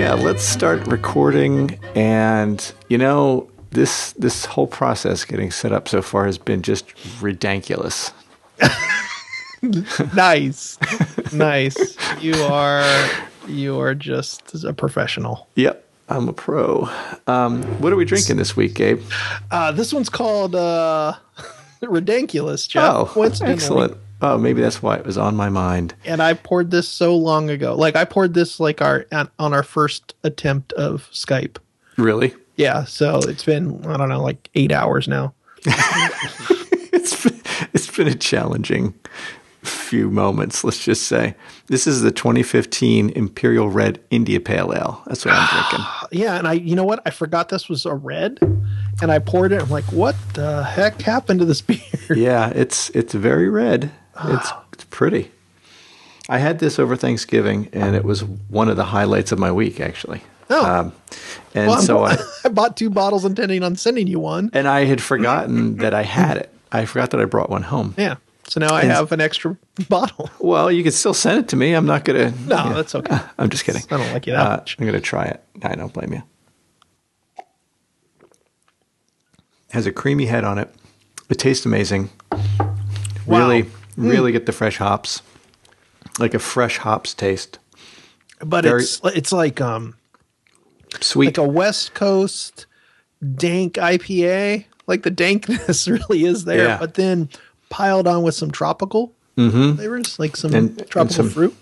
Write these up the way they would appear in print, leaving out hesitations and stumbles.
Yeah, let's start recording. And, you know, this whole process getting set up so far has been just ridiculous. Nice. Nice. You are just a professional. Yep. I'm a pro. What are we drinking this week, Gabe? This one's called ReDANKulous, Jeff. Oh, excellent. Oh, maybe that's why it was on my mind. And I poured this so long ago. Like, I poured this like on our first attempt of Skype. Really? Yeah. So it's been, I don't know, like 8 hours now. It's been a challenging few moments, let's just say. This is the 2015 Imperial Red India Pale Ale. That's what I'm drinking. Yeah, and you know what? I forgot this was a red, and I poured it. I'm like, what the heck happened to this beer? Yeah, it's very red. It's pretty. I had this over Thanksgiving, and it was one of the highlights of my week, actually. Oh. And well, so I bought 2 bottles intending on sending you one. And I had forgotten that I had it. I forgot that I brought one home. Yeah. So now I have an extra bottle. Well, you can still send it to me. I'm not going to. No, you know, that's okay. I'm just kidding. I don't like you that much. I'm going to try it. I don't blame you. Has a creamy head on it. It tastes amazing. Wow. Really get the fresh hops. Like a fresh hops taste. But it's like sweet. Like a West Coast dank IPA. Like the dankness really is there. Yeah. But then piled on with some tropical flavors, like some tropical fruit.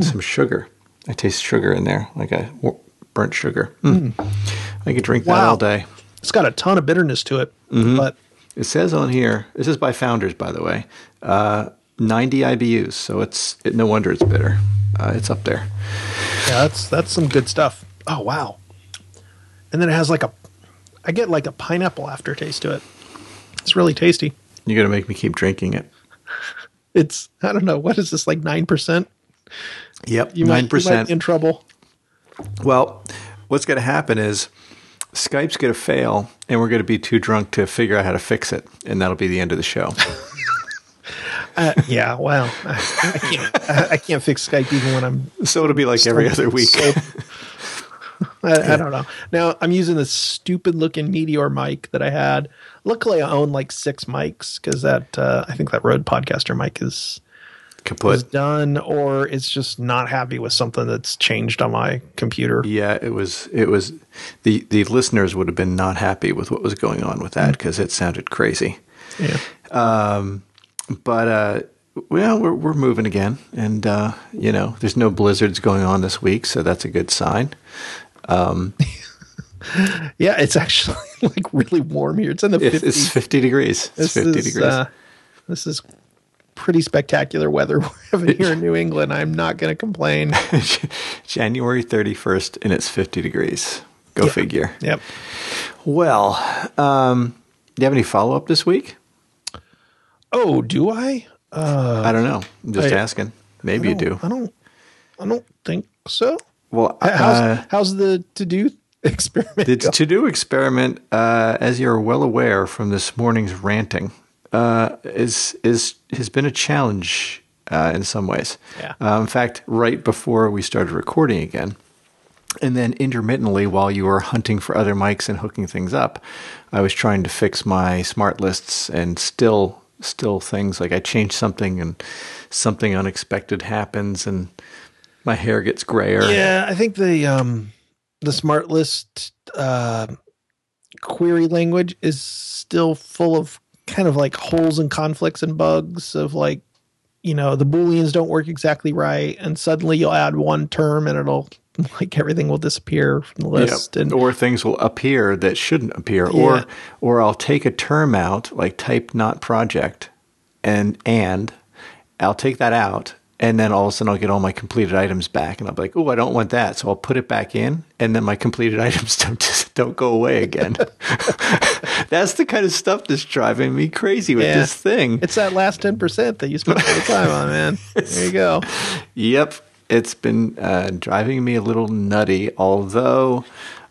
Some sugar. I taste sugar in there, like a burnt sugar. I could drink that all day. It's got a ton of bitterness to it. But it says on here, this is by Founders, by the way, 90 IBUs. So it's no wonder it's bitter. It's up there. Yeah, that's some good stuff. Oh, wow. And then it has I get like a pineapple aftertaste to it. It's really tasty. You're going to make me keep drinking it. It's, I don't know, what is this, like 9%? Yep, 9%. You might be in trouble. Well, what's going to happen is Skype's going to fail, and we're going to be too drunk to figure out how to fix it, and that'll be the end of the show. Yeah, well, I can't fix Skype even when I'm... So it'll be like every other week. I don't know. Now, I'm using this stupid-looking Meteor mic that I had. Luckily, I own like 6 mics because that I think that Rode Podcaster mic is kaput, is done, or it's just not happy with something that's changed on my computer. Yeah, it was the listeners would have been not happy with what was going on with that because it sounded crazy. Yeah, well, we're moving again, and you know, there's no blizzards going on this week, so that's a good sign. Yeah, it's actually like really warm here. It's in the 50s. It's 50 degrees. This is pretty spectacular weather we're having here in New England. I'm not going to complain. January 31st, and it's 50 degrees. Go figure. Yep. Well, do you have any follow-up this week? Oh, do I? I don't know. I'm just asking. Maybe you do. I don't think so. Well, how's the to-do experiment? The to-do experiment, as you're well aware from this morning's ranting, has been a challenge in some ways. Yeah. In fact, right before we started recording again, and then intermittently while you were hunting for other mics and hooking things up, I was trying to fix my smart lists and still things. Like I changed something and something unexpected happens and my hair gets grayer. Yeah, I think the smart list query language is still full of kind of like holes and conflicts and bugs of like, you know, the Booleans don't work exactly right. And suddenly you'll add one term and it'll like everything will disappear from the list. Yep. And, or things will appear that shouldn't appear. Yeah. Or I'll take a term out, like type not project, and I'll take that out. And then all of a sudden I'll get all my completed items back and I'll be like, oh, I don't want that. So I'll put it back in and then my completed items don't go away again. That's the kind of stuff that's driving me crazy with this thing. It's that last 10% that you spent all the time on, man. There you go. Yep. It's been driving me a little nutty, although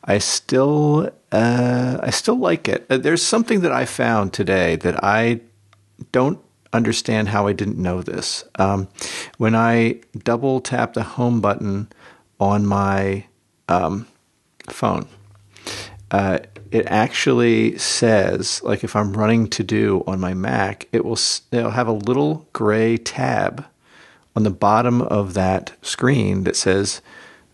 I still like it. There's something that I found today that I don't understand how I didn't know this. When I double tap the home button on my phone. It actually says, like, if I'm running to-do on my Mac, it'll have a little gray tab on the bottom of that screen that says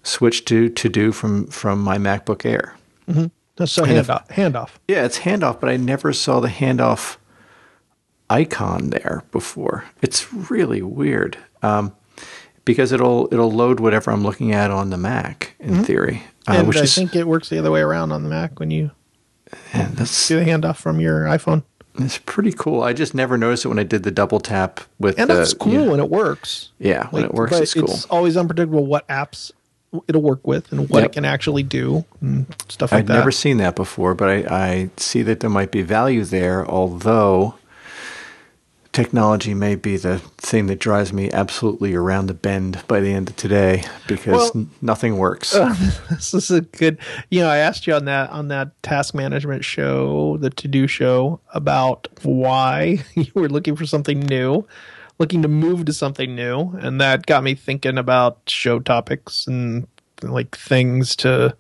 switch to to-do from my MacBook Air. Mm-hmm. That's so handoff. Yeah, it's handoff, but I never saw the handoff icon there before. It's really weird because it'll load whatever I'm looking at on the Mac in theory. And which I think it works the other way around on the Mac when you do the handoff from your iPhone. It's pretty cool. I just never noticed it when I did the double tap with the... And that's cool when it works. Yeah, when it works, it's cool. It's always unpredictable what apps it'll work with and what it can actually do and stuff like that. I've never seen that before, but I see that there might be value there, although technology may be the thing that drives me absolutely around the bend by the end of today because nothing works. This is a good... You know, I asked you on that task management show, the to-do show, about why you were looking to move to something new, and that got me thinking about show topics and like things that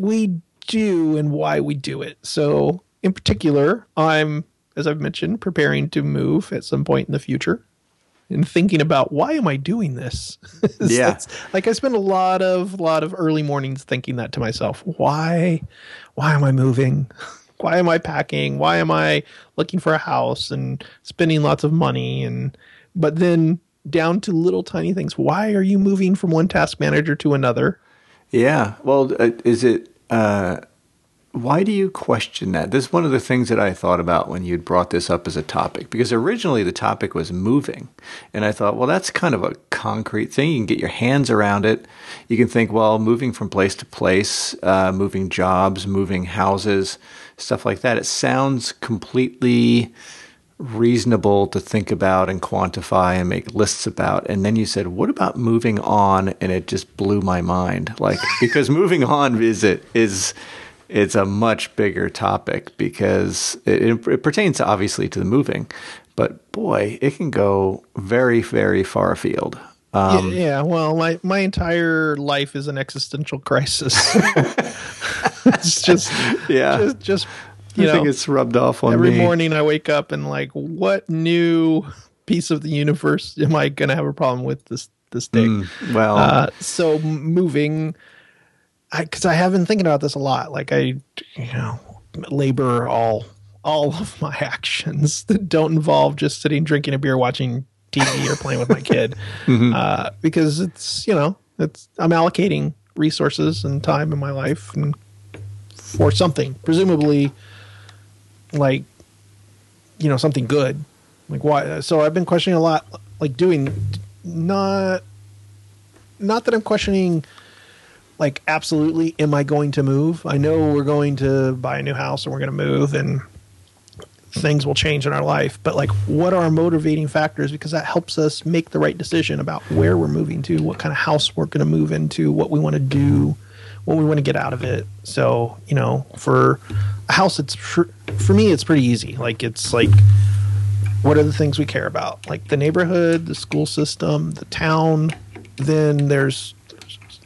we do and why we do it. So in particular, I'm, as I've mentioned, preparing to move at some point in the future and thinking about, why am I doing this? Yeah. Like, I spend a lot of early mornings thinking that to myself. Why am I moving? Why am I packing? Why am I looking for a house and spending lots of money? But then down to little tiny things. Why are you moving from one task manager to another? Yeah. Well, why do you question that? This is one of the things that I thought about when you'd brought this up as a topic, because originally the topic was moving. And I thought, well, that's kind of a concrete thing. You can get your hands around it. You can think, well, moving from place to place, moving jobs, moving houses, stuff like that. It sounds completely reasonable to think about and quantify and make lists about. And then you said, what about moving on? And it just blew my mind. Like, because moving on it's a much bigger topic because it pertains obviously to the moving, but boy, it can go very, very far afield. Yeah. Well, my entire life is an existential crisis. It's just I think it's rubbed off on me. Every morning I wake up and like, what new piece of the universe am I going to have a problem with this day? So moving, because I have been thinking about this a lot. Like, labor all of my actions that don't involve just sitting, drinking a beer, watching TV or playing with my kid. Because I'm allocating resources and time in my life and for something, presumably like, something good. Like why? So I've been questioning a lot, like not that I'm questioning, like, absolutely, am I going to move? I know we're going to buy a new house and we're going to move and things will change in our life. But, like, what are our motivating factors? Because that helps us make the right decision about where we're moving to, what kind of house we're going to move into, what we want to do, what we want to get out of it. So, for a house, for me, it's pretty easy. Like, it's like, what are the things we care about? Like, the neighborhood, the school system, the town. Then there's...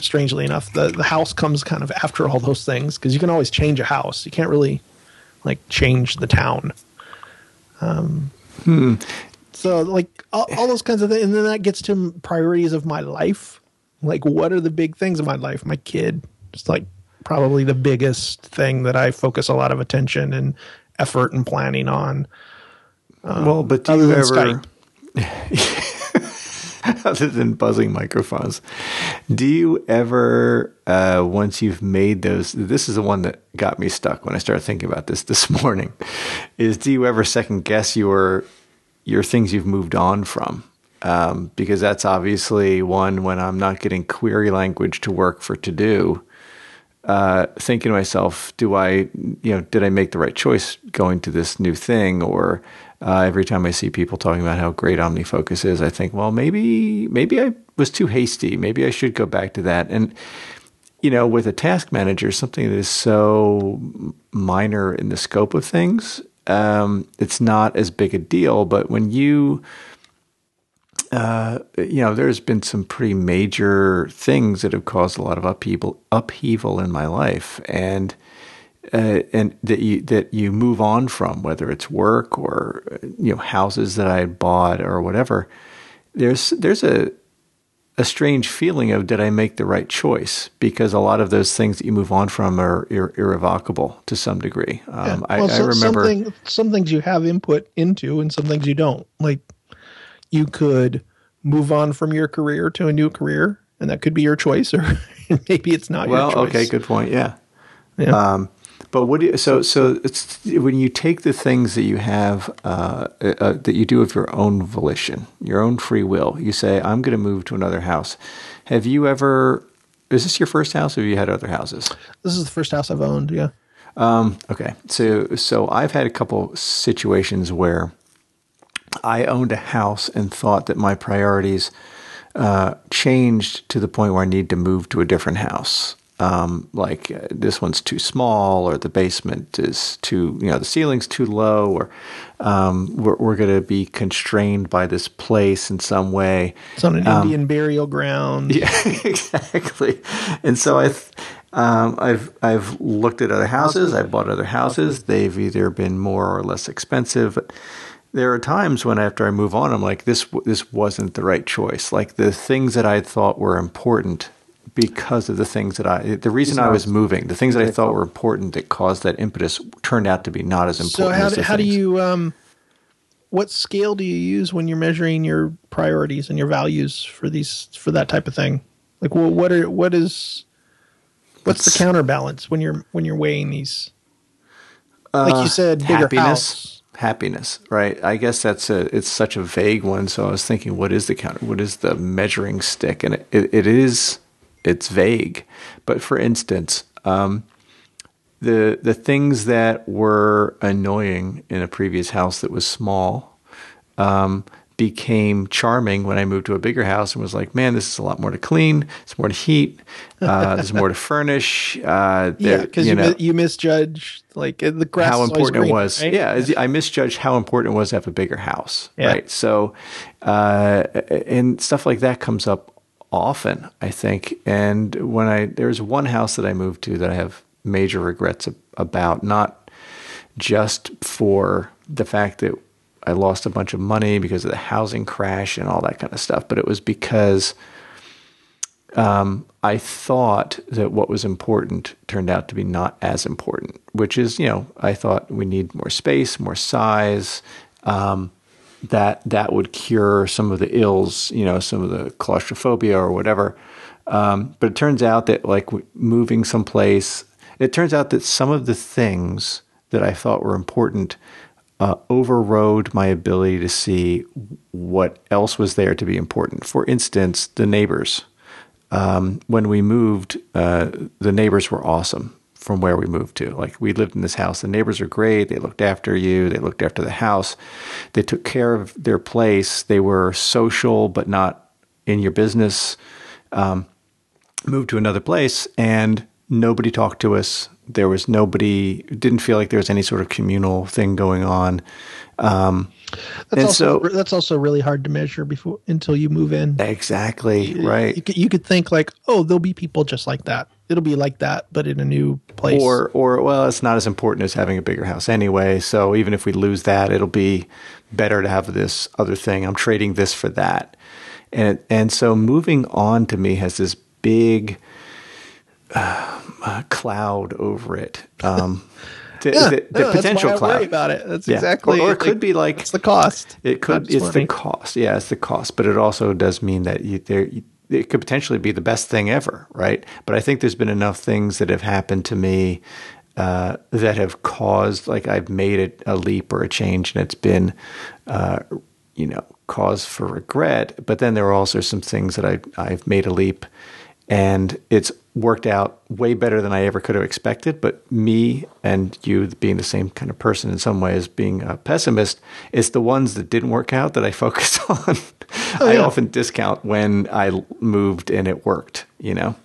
Strangely enough, the house comes kind of after all those things because you can always change a house. You can't really, like, change the town. So, like, all those kinds of things. And then that gets to priorities of my life. Like, what are the big things of my life? My kid is, like, probably the biggest thing that I focus a lot of attention and effort and planning on. But do you ever... Other than buzzing microphones, do you ever, once you've made those, this is the one that got me stuck when I started thinking about this morning, is do you ever second guess your things you've moved on from? Because that's obviously one when I'm not getting query language to work for to-do, thinking to myself, did I make the right choice going to this new thing? Or every time I see people talking about how great OmniFocus is, I think, well, maybe I was too hasty. Maybe I should go back to that. And, with a task manager, something that is so minor in the scope of things, it's not as big a deal. But when you you know, there's been some pretty major things that have caused a lot of upheaval in my life, and that you move on from, whether it's work or, you know, houses that I had bought or whatever. There's a strange feeling of, did I make the right choice? Because a lot of those things that you move on from are irrevocable to some degree. Yeah. Well, I remember some things you have input into and some things you don't. Like, you could move on from your career to a new career, and that could be your choice, or maybe it's not your choice. Well, okay, good point, yeah. But what do you, so it's when you take the things that you have, that you do of your own volition, your own free will, you say, I'm going to move to another house. Have you ever, is this your first house or have you had other houses? This is the first house I've owned. Yeah. Okay. So I've had a couple situations where I owned a house and thought that my priorities, changed to the point where I need to move to a different house. Like this one's too small, or the basement is too, you know, the ceiling's too low, or we're going to be constrained by this place in some way. It's on an Indian burial ground. Yeah, exactly. And so I've looked at other houses. I've bought other houses. They've either been more or less expensive. There are times when after I move on, I'm like, this wasn't the right choice. Like the things that I thought were important. Because of the things that the things that I thought were important that caused that impetus turned out to be not as important. So how do you, what scale do you use when you're measuring your priorities and your values for that type of thing? Like, well, what's the counterbalance when you're weighing these? Like you said, happiness, right? I guess it's such a vague one. So I was thinking, what is the measuring stick? And it's vague, but for instance, the things that were annoying in a previous house that was small became charming when I moved to a bigger house and was like, man, this is a lot more to clean. It's more to heat. There's more to furnish. Because you misjudged like the grass how important green, it was. Right? Yeah, I misjudged how important it was to have a bigger house. Yeah. Right. So, and stuff like that comes up often, I think. And there's one house that I moved to that I have major regrets about, not just for the fact that I lost a bunch of money because of the housing crash and all that kind of stuff, but it was because I thought that what was important turned out to be not as important, which is, you know, I thought we need more space, more size, that would cure some of the ills, you know, some of the claustrophobia or whatever. But it turns out that like moving someplace, it turns out that some of the things that I thought were important overrode my ability to see what else was there to be important. For instance, the neighbors. When we moved, the neighbors were awesome. From where we moved to, like we lived in this house, the neighbors are great. They looked after you. They looked after the house. They took care of their place. They were social, but not in your business. Moved to another place and nobody talked to us. There was nobody, didn't feel like there was any sort of communal thing going on. That's also really hard to measure until you move in. Exactly. Right. You could think like, oh, there'll be people just like that. It'll be like that, but in a new place. Or well, it's not as important as having a bigger house anyway. So even if we lose that, it'll be better to have this other thing. I'm trading this for that. And so moving on to me has this big cloud over it. The potential cloud. I worry about it. That's exactly. Or it could be like it's the cost. The cost. Yeah, it's the cost. But it also does mean that it could potentially be the best thing ever, right? But I think there's been enough things that have happened to me that have caused, like I've made it a leap or a change, and it's been, cause for regret. But then there are also some things that I've made a leap, and it's worked out way better than I ever could have expected. But me and you being the same kind of person in some ways, being a pessimist, it's the ones that didn't work out that I focus on. I often discount when I moved and it worked, you know?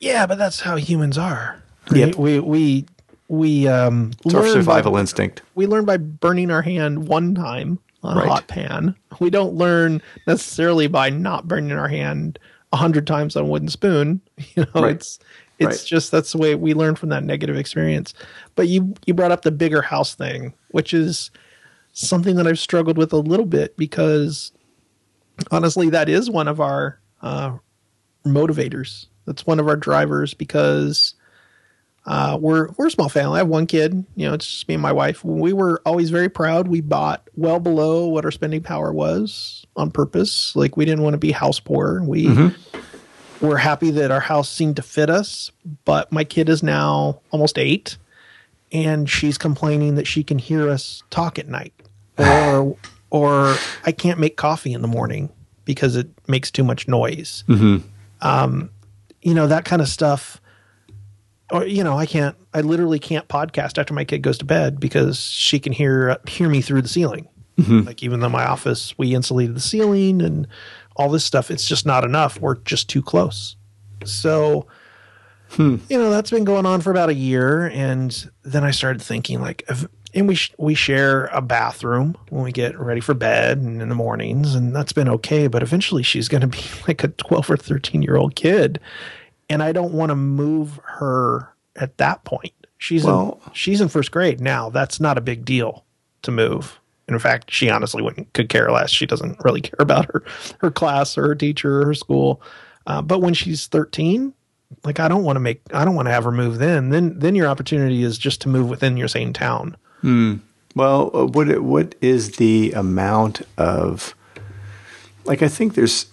Yeah, but that's how humans are. Right? Yep. We it's our survival instinct. We learn by burning our hand one time. on a hot pan. We don't learn necessarily by not burning our hand 100 times on a wooden spoon. You know, it's just, that's the way we learn from that negative experience. But you brought up the bigger house thing, which is something that I've struggled with a little bit, because honestly, that is one of our motivators. That's one of our drivers, because we're a small family. I have one kid. You know, it's just me and my wife. We were always very proud. We bought well below what our spending power was on purpose. Like, we didn't want to be house poor. We were happy that our house seemed to fit us. But my kid is now almost 8, and she's complaining that she can hear us talk at night. Or I can't make coffee in the morning because it makes too much noise. You know, that kind of stuff. Or, you know, I literally can't podcast after my kid goes to bed because she can hear me through the ceiling. Like, even though my office, we insulated the ceiling and all this stuff, it's just not enough. We're just too close. So, you know, that's been going on for about a year. And then I started thinking, like, we share a bathroom when we get ready for bed and in the mornings, and that's been okay. But eventually she's going to be like a 12 or 13-year-old kid, and I don't want to move her at that point. She's in first grade now. That's not a big deal to move. And in fact, she honestly could care less. She doesn't really care about her class or her teacher or her school. But when she's 13, like, I don't want to have her move then. Then your opportunity is just to move within your same town. Well, what is the amount of, like, I think there's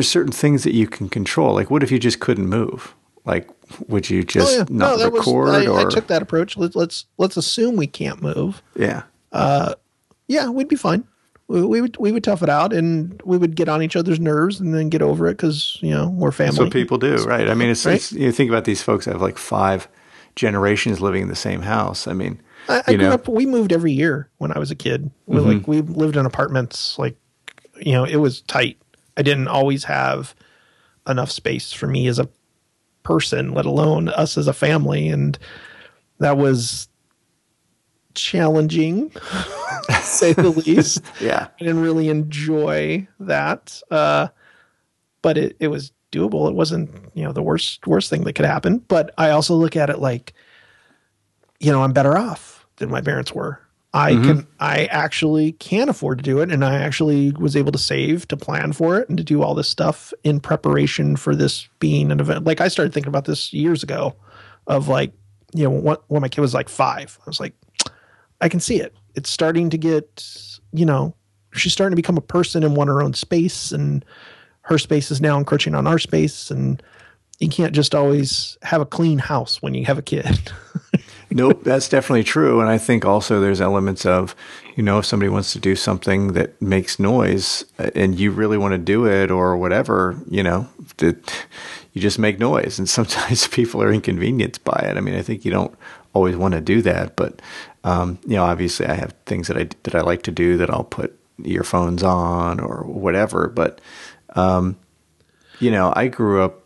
certain things that you can control. Like, what if you just couldn't move? Like, would you just record? I took that approach. Let's assume we can't move. Yeah. Yeah, we'd be fine. We would tough it out, and we would get on each other's nerves and then get over it, because, you know, we're family. That's what people do, right? I mean, it's you think about these folks that have like 5 generations living in the same house. I mean, I grew up, we moved every year when I was a kid. We lived in apartments, like, you know, it was tight. I didn't always have enough space for me as a person, let alone us as a family. And that was challenging, to say the least. Yeah. I didn't really enjoy that. But it was doable. It wasn't, you know, the worst thing that could happen. But I also look at it like, you know, I'm better off than my parents were. I actually can afford to do it. And I actually was able to save to plan for it and to do all this stuff in preparation for this being an event. Like, I started thinking about this years ago of, like, you know, when my kid was like 5, I was like, I can see it. It's starting to get, you know, she's starting to become a person and want her own space, and her space is now encroaching on our space. And you can't just always have a clean house when you have a kid. Nope, that's definitely true. And I think also there's elements of, you know, if somebody wants to do something that makes noise and you really want to do it or whatever, you know, you just make noise. And sometimes people are inconvenienced by it. I mean, I think you don't always want to do that. But, you know, obviously I have things that I like to do, that I'll put earphones on or whatever. But, you know, I grew up,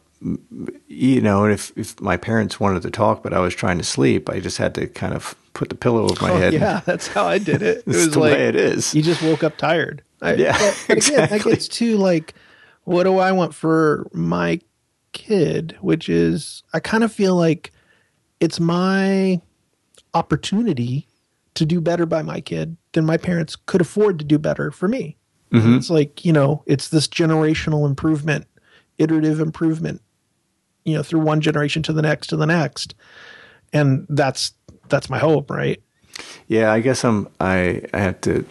you know, if my parents wanted to talk, but I was trying to sleep, I just had to kind of put the pillow over my head. Yeah, that's how I did it. It was the way it is. You just woke up tired. But exactly. Again, that gets to, like, what do I want for my kid? Which is, I kind of feel like it's my opportunity to do better by my kid than my parents could afford to do better for me. Mm-hmm. It's like, you know, it's this generational improvement, iterative improvement, you know, through one generation to the next and that's my hope, right? Yeah, I guess I have to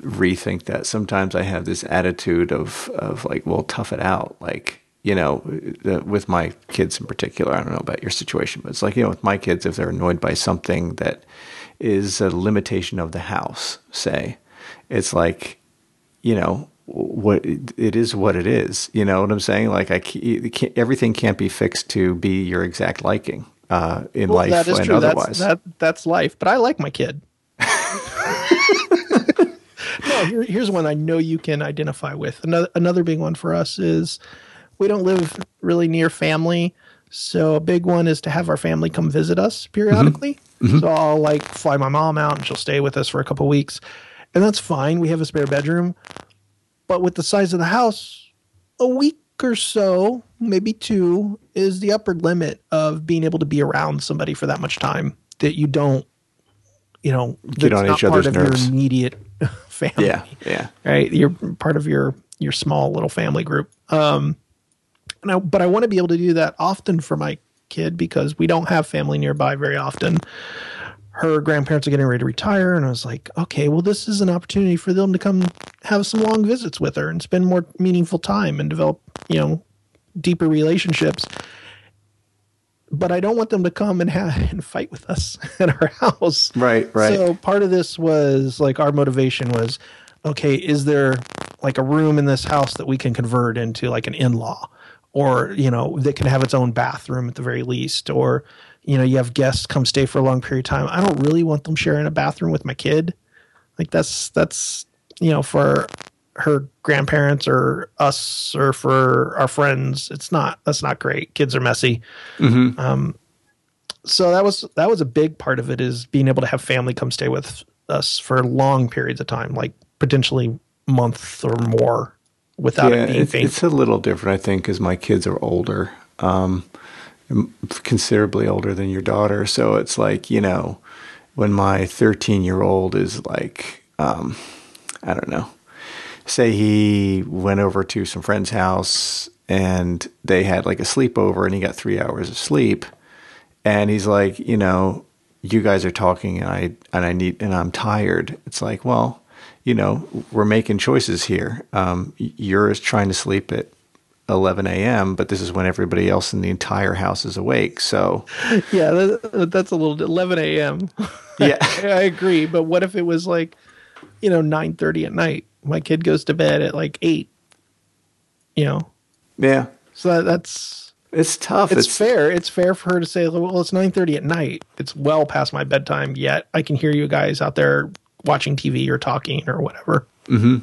rethink that. Sometimes I have this attitude of like, well, tough it out, like, you know, with my kids in particular. I don't know about your situation, but it's like, you know, with my kids, if they're annoyed by something that is a limitation of the house, say, it's like, you know, what it is, you know what I'm saying? Like, everything can't be fixed to be your exact liking in life. That is true. Otherwise. That's life. But I like my kid. No, here's one I know you can identify with. Another big one for us is we don't live really near family. So a big one is to have our family come visit us periodically. So I'll, like, fly my mom out and she'll stay with us for a couple of weeks. And that's fine. We have a spare bedroom. But with the size of the house, a week or so, maybe two, is the upper limit of being able to be around somebody for that much time that you don't, you know, get on each other's nerves. Your immediate family. Yeah, yeah. Right? You're part of your small little family group. But I want to be able to do that often for my kid because we don't have family nearby very often. Her grandparents are getting ready to retire, and I was like, okay, well, this is an opportunity for them to come have some long visits with her and spend more meaningful time and develop, you know, deeper relationships. But I don't want them to come and fight with us at our house. Right, right. So part of this was, like, our motivation was, okay, is there, like, a room in this house that we can convert into, like, an in-law? Or, you know, that can have its own bathroom at the very least. Or, you know, you have guests come stay for a long period of time. I don't really want them sharing a bathroom with my kid. Like that's, you know, for her grandparents or us or for our friends. That's not great. Kids are messy. Mm-hmm. So that was a big part of it is being able to have family come stay with us for long periods of time, like potentially month or more. Without it being painful. It's a little different, I think, because my kids are older, considerably older than your daughter. So it's like, you know, when my 13-year-old is like, I don't know, say he went over to some friend's house and they had like a sleepover and he got 3 hours of sleep. And he's like, you know, you guys are talking and I'm tired. It's like, well, you know, we're making choices here. You're trying to sleep at 11 a.m., but this is when everybody else in the entire house is awake. So, yeah, that's a little 11 a.m. Yeah, I agree. But what if it was like, you know, 9:30 at night? My kid goes to bed at like 8. You know. Yeah. So that's it's tough. It's fair. It's fair for her to say, well, it's 9:30 at night. It's well past my bedtime. Yet I can hear you guys out there watching TV or talking or whatever. Mm-hmm.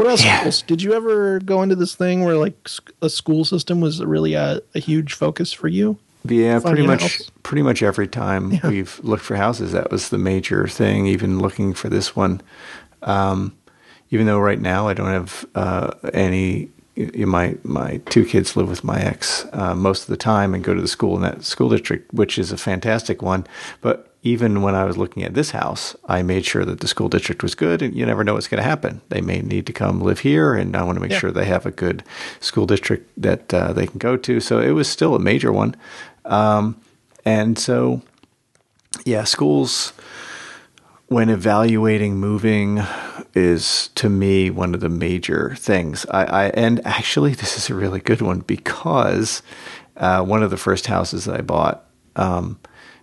What else? Yeah. Did you ever go into this thing where like a school system was really a huge focus for you? Yeah, pretty much every time we've looked for houses, that was the major thing, even looking for this one. Even though right now I don't have any, my two kids live with my ex most of the time and go to the school in that school district, which is a fantastic one. But even when I was looking at this house, I made sure that the school district was good, and you never know what's going to happen. They may need to come live here, and I want to make sure they have a good school district that they can go to. So it was still a major one. And so, yeah, schools, when evaluating moving, is to me one of the major things. And actually, this is a really good one because one of the first houses that I bought,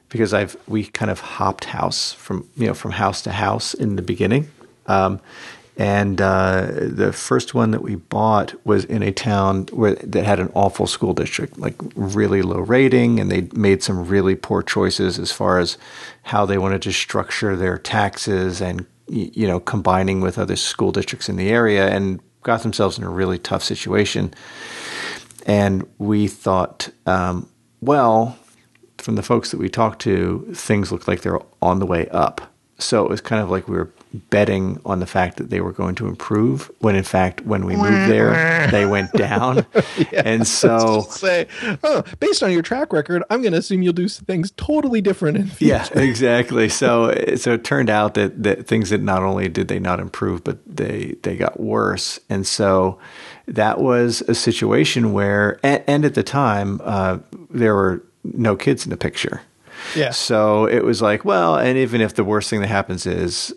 because we kind of hopped house from house to house in the beginning. The first one that we bought was in a town that had an awful school district, like really low rating, and they made some really poor choices as far as how they wanted to structure their taxes and, you know, combining with other school districts in the area, and got themselves in a really tough situation. And we thought, well, from the folks that we talked to, things looked like they're on the way up. So it was kind of like we were betting on the fact that they were going to improve when, in fact, when we moved there, they went down. Yeah, and so say, oh, based on your track record, I'm going to assume you'll do things totally different in the future. Yeah, exactly. So it turned out that things that not only did they not improve, but they got worse. And so that was a situation where, and at the time, there were no kids in the picture. Yeah. So it was like, well, and even if the worst thing that happens is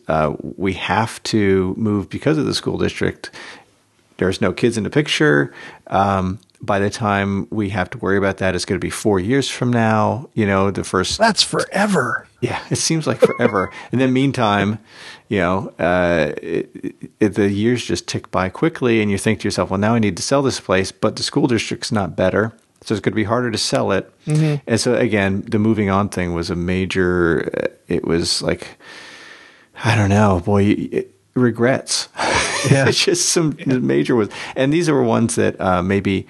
we have to move because of the school district, there's no kids in the picture. By the time we have to worry about that, it's going to be 4 years from now. You know, that's forever. Yeah. It seems like forever. And then meantime, you know, the years just tick by quickly and you think to yourself, well, now I need to sell this place, but the school district's not better. So it's going to be harder to sell it. Mm-hmm. And so, again, the moving on thing was a major, it was like, I don't know, boy, regrets. Yeah. It's just some major ones. And these are ones that maybe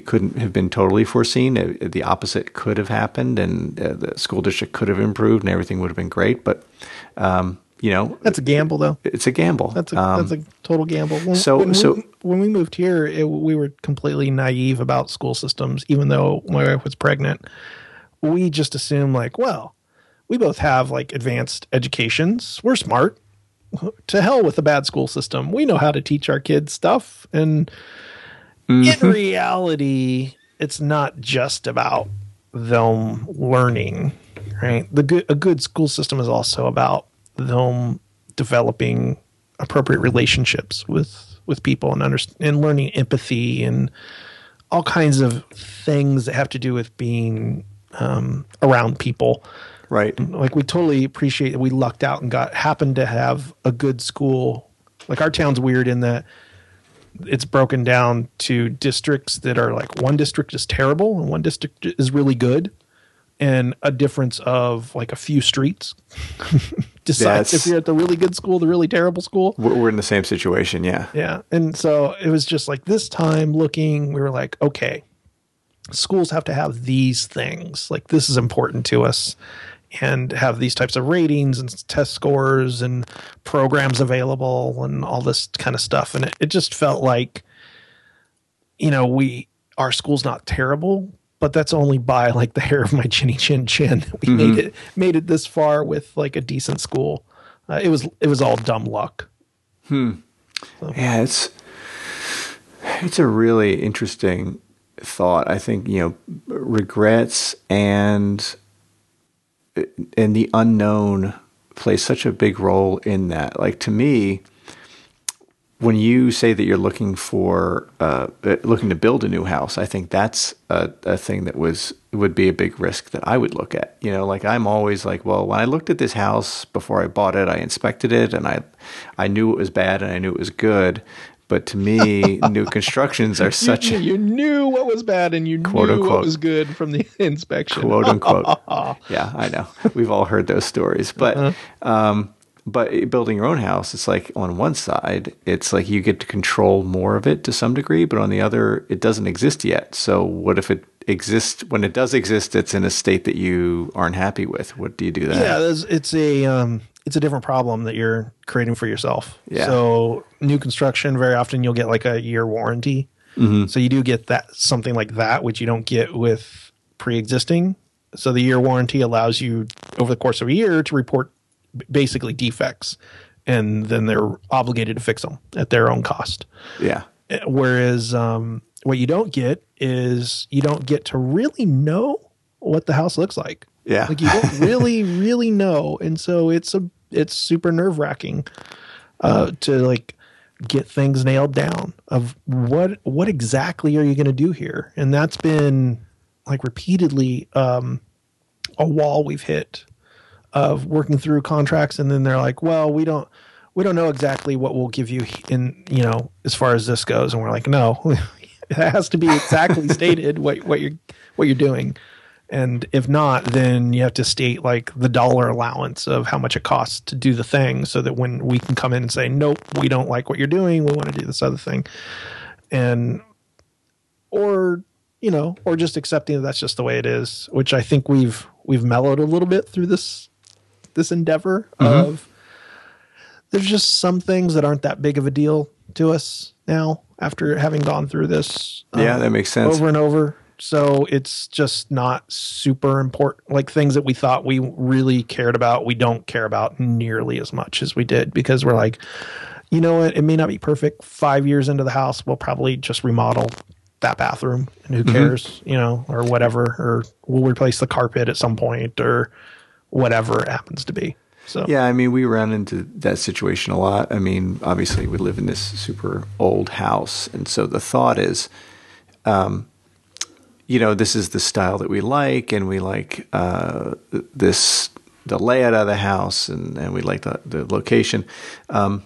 couldn't have been totally foreseen. The opposite could have happened, and the school district could have improved, and everything would have been great. But you know, that's a gamble though. It's a gamble. That's a total gamble. When we moved here, we were completely naive about school systems, even though my wife was pregnant. We just assumed like, well, we both have like advanced educations. We're smart. To hell with a bad school system. We know how to teach our kids stuff. And in reality, it's not just about them learning, right? A good school system is also about them developing appropriate relationships with people and learning empathy and all kinds of things that have to do with being around people. Right. Like we totally appreciate that we lucked out and happened to have a good school. Like our town's weird in that it's broken down to districts that are like one district is terrible and one district is really good. And a difference of like a few streets decides if you're at the really good school, the really terrible school. We're in the same situation. Yeah. Yeah. And so it was just like this time looking, we were like, okay, schools have to have these things. Like this is important to us. And have these types of ratings and test scores and programs available and all this kind of stuff. And it just felt like, you know, our school's not terrible, but that's only by like the hair of my chin. We made it this far with like a decent school. It was all dumb luck. So. Yeah. It's a really interesting thought. I think, you know, regrets and the unknown plays such a big role in that. Like to me, when you say that you're looking for looking to build a new house, I think that's a thing that would be a big risk that I would look at. You know, like I'm always like, well, when I looked at this house before I bought it, I inspected it and I knew it was bad and I knew it was good. But to me, new constructions are such. You knew what was bad, and you knew what was good from the inspection. Quote unquote. Yeah, I know. We've all heard those stories. But but building your own house, it's like on one side, it's like you get to control more of it to some degree, but on the other, it doesn't exist yet. So what if it exists? When it does exist, it's in a state that you aren't happy with. What do you do then? Yeah, it's a different problem that you're creating for yourself. Yeah. So new construction, very often you'll get like a year warranty. Mm-hmm. So you do get that something like that, which you don't get with pre-existing. So the year warranty allows you over the course of a year to report basically defects, and then they're obligated to fix them at their own cost. Yeah. Whereas what you don't get is you don't get to really know what the house looks like. Yeah. Like you don't really know. And so it's super nerve-wracking to like get things nailed down of what exactly are you going to do here? And that's been like repeatedly a wall we've hit of working through contracts. And then they're like, well, we don't know exactly what we'll give you in, you know, as far as this goes. And we're like, no, it has to be exactly stated what you're doing. And if not, then you have to state like the dollar allowance of how much it costs to do the thing so that when we can come in and say, nope, we don't like what you're doing. We want to do this other thing. And, or, you know, or just accepting that that's just the way it is, which I think we've mellowed a little bit through this endeavor of there's just some things that aren't that big of a deal to us now after having gone through this. Yeah, that makes sense. Over and over. So it's just not super important. Like things that we thought we really cared about, we don't care about nearly as much as we did because we're like, you know what? It may not be perfect. 5 years into the house, we'll probably just remodel that bathroom and who cares, you know, or whatever, or we'll replace the carpet at some point or whatever it happens to be. So, yeah, I mean, we ran into that situation a lot. I mean, obviously we live in this super old house. And so the thought is, you know, this is the style that we like, and we like the layout of the house, and we like the location. And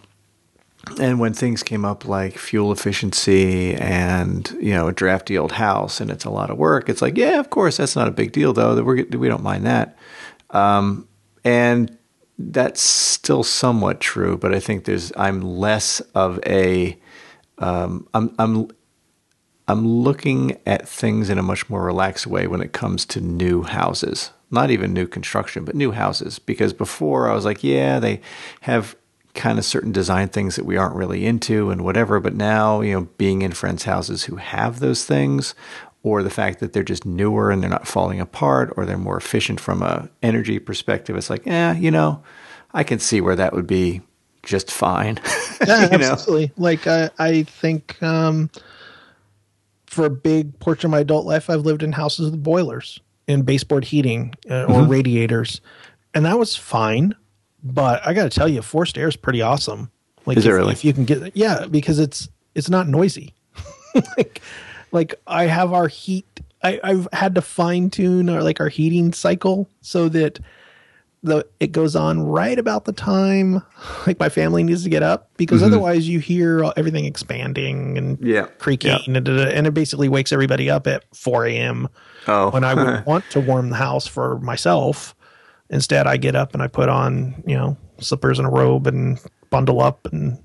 when things came up like fuel efficiency and, you know, a drafty old house and it's a lot of work, it's like, yeah, of course, that's not a big deal, though. We don't mind that. And that's still somewhat true, but I think I'm less of a I'm looking at things in a much more relaxed way when it comes to new houses. not even new construction, but new houses. Because before I was like, yeah, they have kind of certain design things that we aren't really into and whatever. But now, you know, being in friends' houses who have those things, or the fact that they're just newer and they're not falling apart, or they're more efficient from a energy perspective, it's like, you know, I can see where that would be just fine. Yeah, absolutely. Like, I think for a big portion of my adult life, I've lived in houses with boilers and baseboard heating or radiators. And that was fine. But I got to tell you, forced air is pretty awesome. Like, is it really? If you can get, because it's not noisy. Like I have our heat, I've had to fine tune our heating cycle so that it goes on right about the time like my family needs to get up, because otherwise you hear everything expanding and creaking and it basically wakes everybody up at 4 a.m. When I would want to warm the house for myself. Instead, I get up and I put on, you know, slippers and a robe and bundle up. And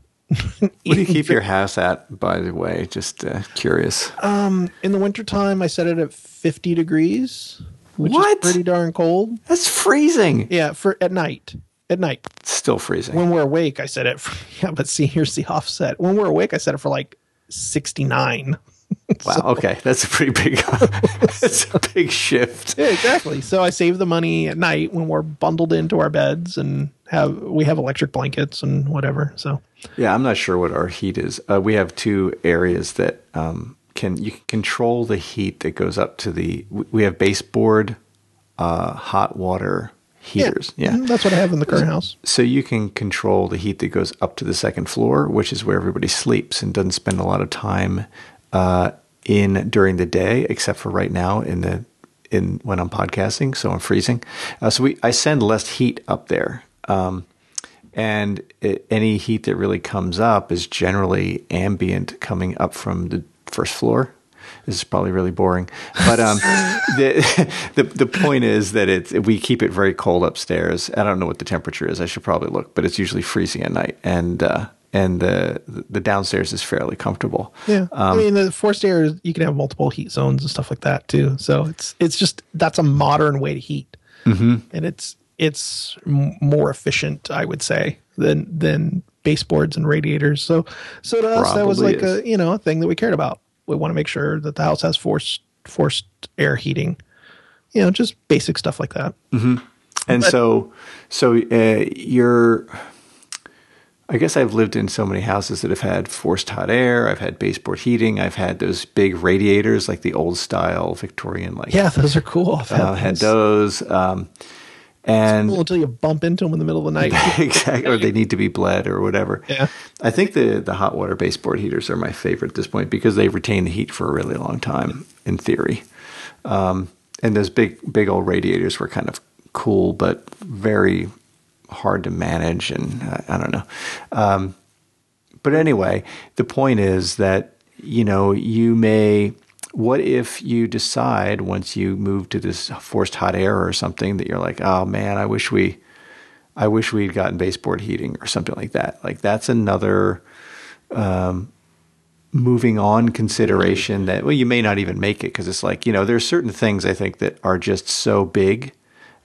what do you keep your house at, by the way? Just curious. In the wintertime, I set it at 50 degrees, which is pretty darn cold. That's freezing. Yeah, for at night. At night. It's still freezing. When we're awake, I set it for, but see, here's the offset. When we're awake, I set it for like 69. Wow. So, okay. That's a pretty big, that's a big shift. Yeah, exactly. So I save the money at night when we're bundled into our beds and we have electric blankets and whatever. So yeah, I'm not sure what our heat is. We have two areas that, you can control the heat that goes up to we have baseboard, hot water heaters. Yeah. That's what I have in the current house. So you can control the heat that goes up to the second floor, which is where everybody sleeps and doesn't spend a lot of time during the day, except for right now when I'm podcasting, so I'm freezing. So I send less heat up there. And any heat that really comes up is generally ambient coming up from the first floor. This is probably really boring, but the point is that we keep it very cold upstairs. I don't know what the temperature is. I should probably look, but it's usually freezing at night. And the downstairs is fairly comfortable. Yeah. I mean, the forced air, you can have multiple heat zones and stuff like that too. So it's just, that's a modern way to heat. And it's more efficient, I would say, than baseboards and radiators. So to us, probably that was like a thing that we cared about. We want to make sure that the house has forced air heating, just basic stuff like that. And so you're, I guess I've lived in so many houses that have had forced hot air. I've had baseboard heating. I've had those big radiators, like the old style Victorian, those are cool. I've had those. And cool until you bump into them in the middle of the night. Exactly. Or they need to be bled or whatever. Yeah. I think the hot water baseboard heaters are my favorite at this point because they retain the heat for a really long time in theory. And those big old radiators were kind of cool, but very hard to manage, and I don't know. But anyway, the point is that, what if you decide once you move to this forced hot air or something that you're like, oh man, I wish we'd gotten baseboard heating or something like that. Like that's another, moving on consideration that, well, you may not even make it. Cause it's like, there's certain things I think that are just so big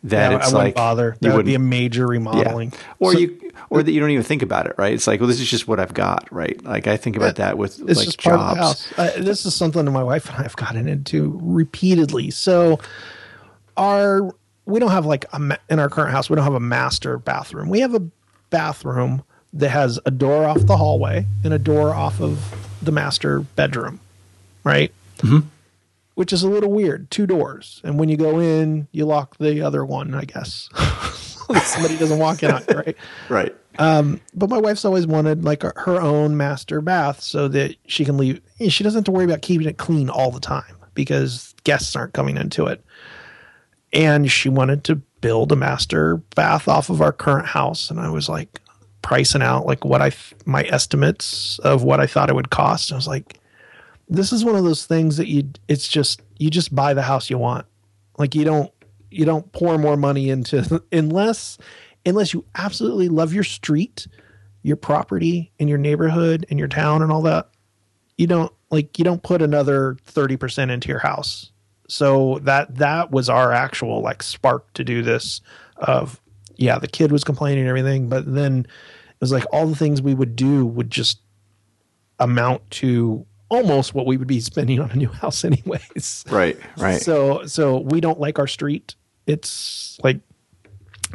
that it's I wouldn't bother. That would be a major remodeling. Yeah. Or that you don't even think about it, right? It's like, well, this is just what I've got, right? Like I think about that with it's like just jobs. Part of the house. This is something that my wife and I have gotten into repeatedly. So we don't have in our current house, we don't have a master bathroom. We have a bathroom that has a door off the hallway and a door off of the master bedroom, right? Mm-hmm. Which is a little weird. Two doors. And when you go in, you lock the other one, I guess. Somebody doesn't walk in on you, right? Right. But my wife's always wanted her own master bath so that she can leave. She doesn't have to worry about keeping it clean all the time because guests aren't coming into it. And she wanted to build a master bath off of our current house. And I was like pricing out my estimates of what I thought it would cost. And I was like, this is one of those things that you just buy the house you want. Like you don't pour more money into unless you absolutely love your street, your property and your neighborhood and your town and all that. You don't put another 30% into your house So that was our actual like spark to do this of, yeah, the kid was complaining and everything, but then it was like all the things we would do would just amount to almost what we would be spending on a new house anyways. Right. Right. So we don't like our street. It's like,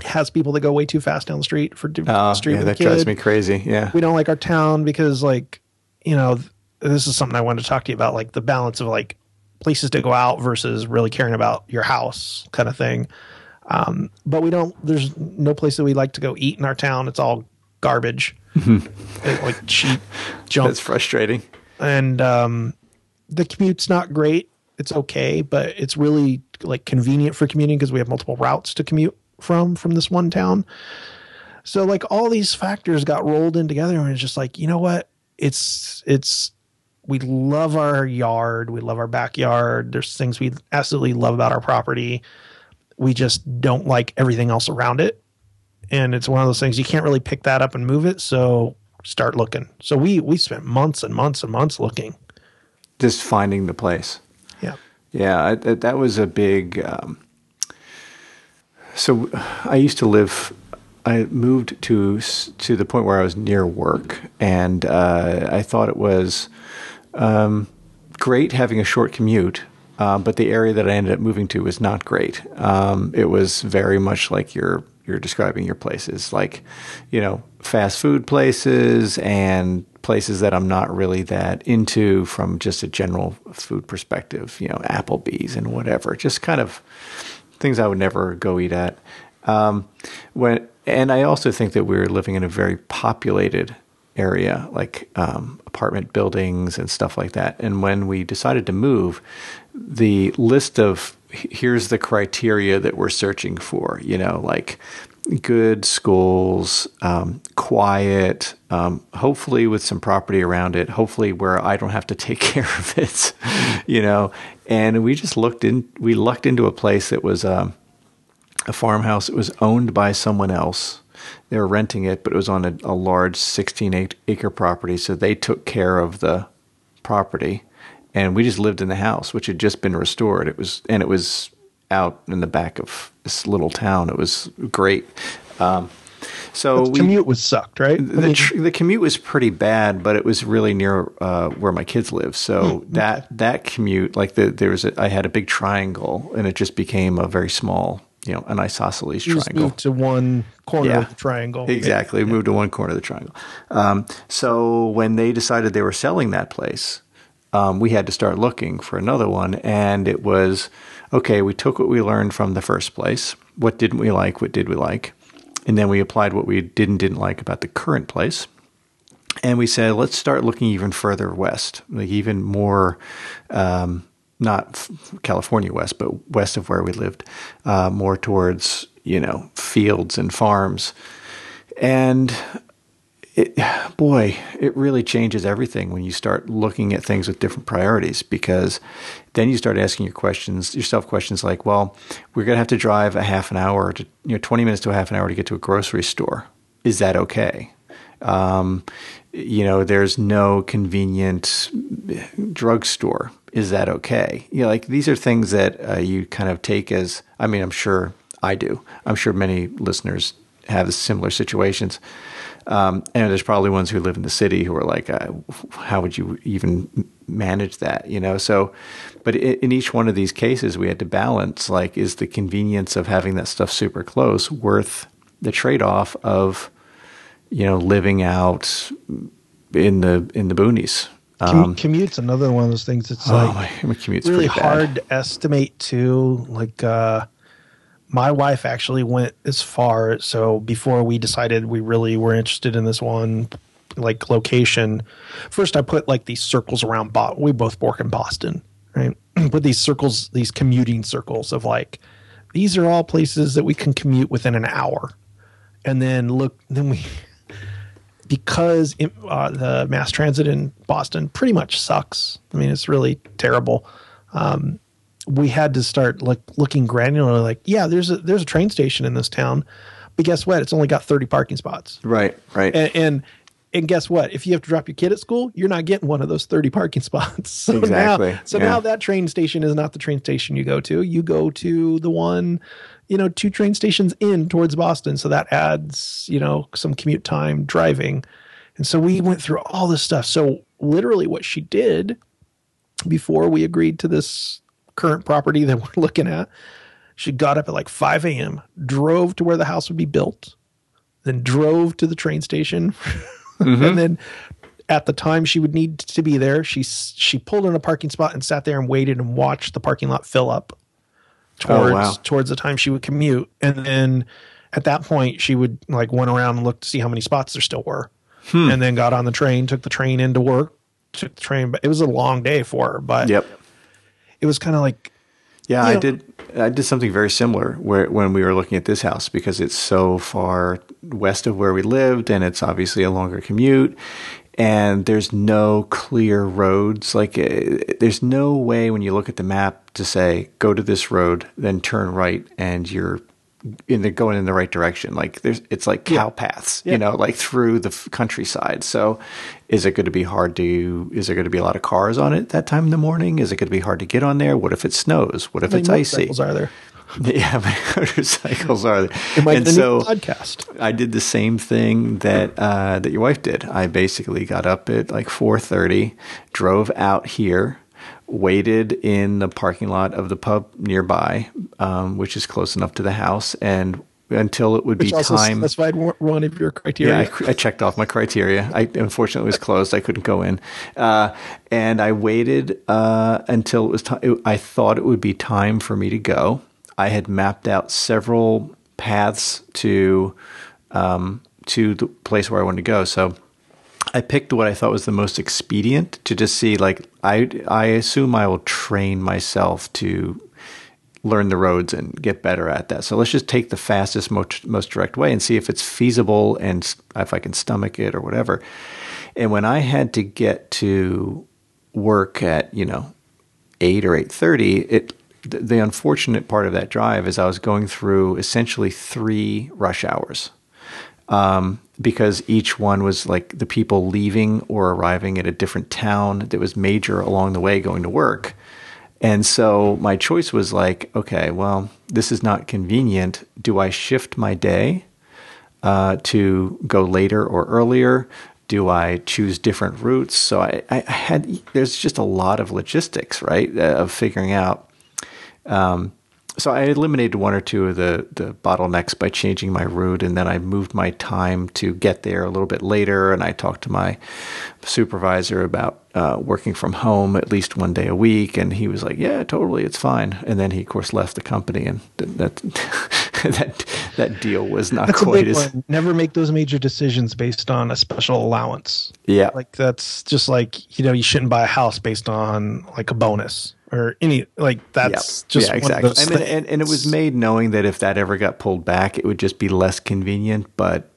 has people that go way too fast down the street for the street. Yeah, that drives me crazy. Yeah. We don't like our town because, like, you know, this is something I wanted to talk to you about, like the balance of like places to go out versus really caring about your house kind of thing. But we don't, there's no place that we like to go eat in our town. It's all garbage, like cheap junk. That's frustrating. And, the commute's not great. It's okay, but it's really like convenient for commuting because we have multiple routes to commute from this one town. So like all these factors got rolled in together, and it's just like, you know what? It's we love our yard. We love our backyard. There's things we absolutely love about our property. We just don't like everything else around it. And it's one of those things you can't really pick that up and move it. So start looking. So we spent months and months and months looking. Just finding the place. Yeah. Yeah. That was a big, so I used to live, I moved to the point where I was near work, and I thought it was great having a short commute. But the area that I ended up moving to was not great. It was very much like you're describing your places, like, you know, fast food places and places that I'm not really that into from just a general food perspective, you know, Applebee's and whatever, just kind of things I would never go eat at. And I also think that we were living in a very populated area, like apartment buildings and stuff like that. And when we decided to move, the list of here's the criteria that we're searching for, you know, like good schools, quiet, hopefully with some property around it, hopefully where I don't have to take care of it, you know. And we just lucked into a place that was a farmhouse. It was owned by someone else. They were renting it, but it was on a large 16-acre property. So they took care of the property, and we just lived in the house, which had just been restored. It was out in the back of this little town. It was great. So the commute was sucked, right? The commute was pretty bad, but it was really near where my kids live. So that commute, like I had a big triangle, and it just became a very small, you know, an isosceles triangle. You moved to one corner of the triangle. Exactly. Moved to one corner of the triangle. So when they decided they were selling that place, we had to start looking for another one. And it was, okay, we took what we learned from the first place. What didn't we like? What did we like? And then we applied what we didn't like about the current place. And we said, let's start looking even further west, like even more, not California west, but west of where we lived, more towards, you know, fields and farms. And it really changes everything when you start looking at things with different priorities, because then you start asking yourself questions like, well, we're going to have to drive a half an hour to, you know, 20 minutes to a half an hour to get to a grocery store. Is that okay? You know, there's no convenient drugstore. Is that okay? You know, like these are things that you kind of take as, I mean, I'm sure I do. I'm sure many listeners have similar situations. And there's probably ones who live in the city who are like, how would you even manage that? You know, so, but in each one of these cases, we had to balance, like, is the convenience of having that stuff super close worth the trade-off of, you know, living out in the boonies. Commute's another one of those things. It's my commute's really hard to estimate too. Like, my wife actually went as far. So before we decided we really were interested in this one, like, location, first I put like these circles around Boston. We both work in Boston, right? Put these circles, these commuting circles of like, these are all places that we can commute within an hour. And then because the mass transit in Boston pretty much sucks. I mean, it's really terrible. We had to start like looking granular, like, yeah, there's a train station in this town, but guess what? It's only got 30 parking spots. Right. Right. And And guess what? If you have to drop your kid at school, you're not getting one of those 30 parking spots. So exactly. Now that train station is not the train station you go to. You go to the one, 2 train stations in towards Boston. So that adds, some commute time driving. And so we went through all this stuff. So literally what she did before we agreed to this current property that we're looking at, she got up at like 5 a.m., drove to where the house would be built, then drove to the train station. Mm-hmm. And then at the time she would need to be there, she pulled in a parking spot and sat there and waited and watched the parking lot fill up towards the time she would commute. And then at that point she would went around and looked to see how many spots there still were. Hmm. And then got on the train, took the train into work, but it was a long day for her, but yep. It was kind of like, yeah, I did something very similar when we were looking at this house, because it's so far west of where we lived and it's obviously a longer commute and there's no clear roads. There's no way when you look at the map to say, go to this road, then turn right and you're going in the right direction. Cow paths, through the countryside. So is it going to be is there going to be a lot of cars on it that time in the morning? Is it going to be hard to get on there? What if it snows? What if it's icy? Motorcycles are there. It might be a new podcast. I did the same thing that your wife did. I basically got up at 4:30, drove out here, waited in the parking lot of the pub nearby, which is close enough to the house, and until it would be time. That's one of your criteria. Yeah, I checked off my criteria. I unfortunately was closed. I couldn't go in. And I waited until it was time. I thought it would be time for me to go. I had mapped out several paths to the place where I wanted to go. So I picked what I thought was the most expedient to just see, I assume I will train myself to learn the roads and get better at that. So let's just take the fastest, most direct way and see if it's feasible and if I can stomach it or whatever. And when I had to get to work at, 8 or 8:30, the unfortunate part of that drive is I was going through essentially 3 rush hours. Because each one was the people leaving or arriving at a different town that was major along the way going to work. And so my choice was okay, well, this is not convenient. Do I shift my day to go later or earlier? Do I choose different routes? So there's just a lot of logistics, right, of figuring out. So I eliminated one or two of the bottlenecks by changing my route, and then I moved my time to get there a little bit later, and I talked to my supervisor about working from home at least one day a week, and he was like, yeah, totally, it's fine. And then he, of course, left the company, and that that deal was not quite as... One. Never make those major decisions based on a special allowance. Yeah. That's just you shouldn't buy a house based on a bonus. Or any that's yep. just yeah, exactly. I mean, and it was made knowing that if that ever got pulled back, it would just be less convenient. But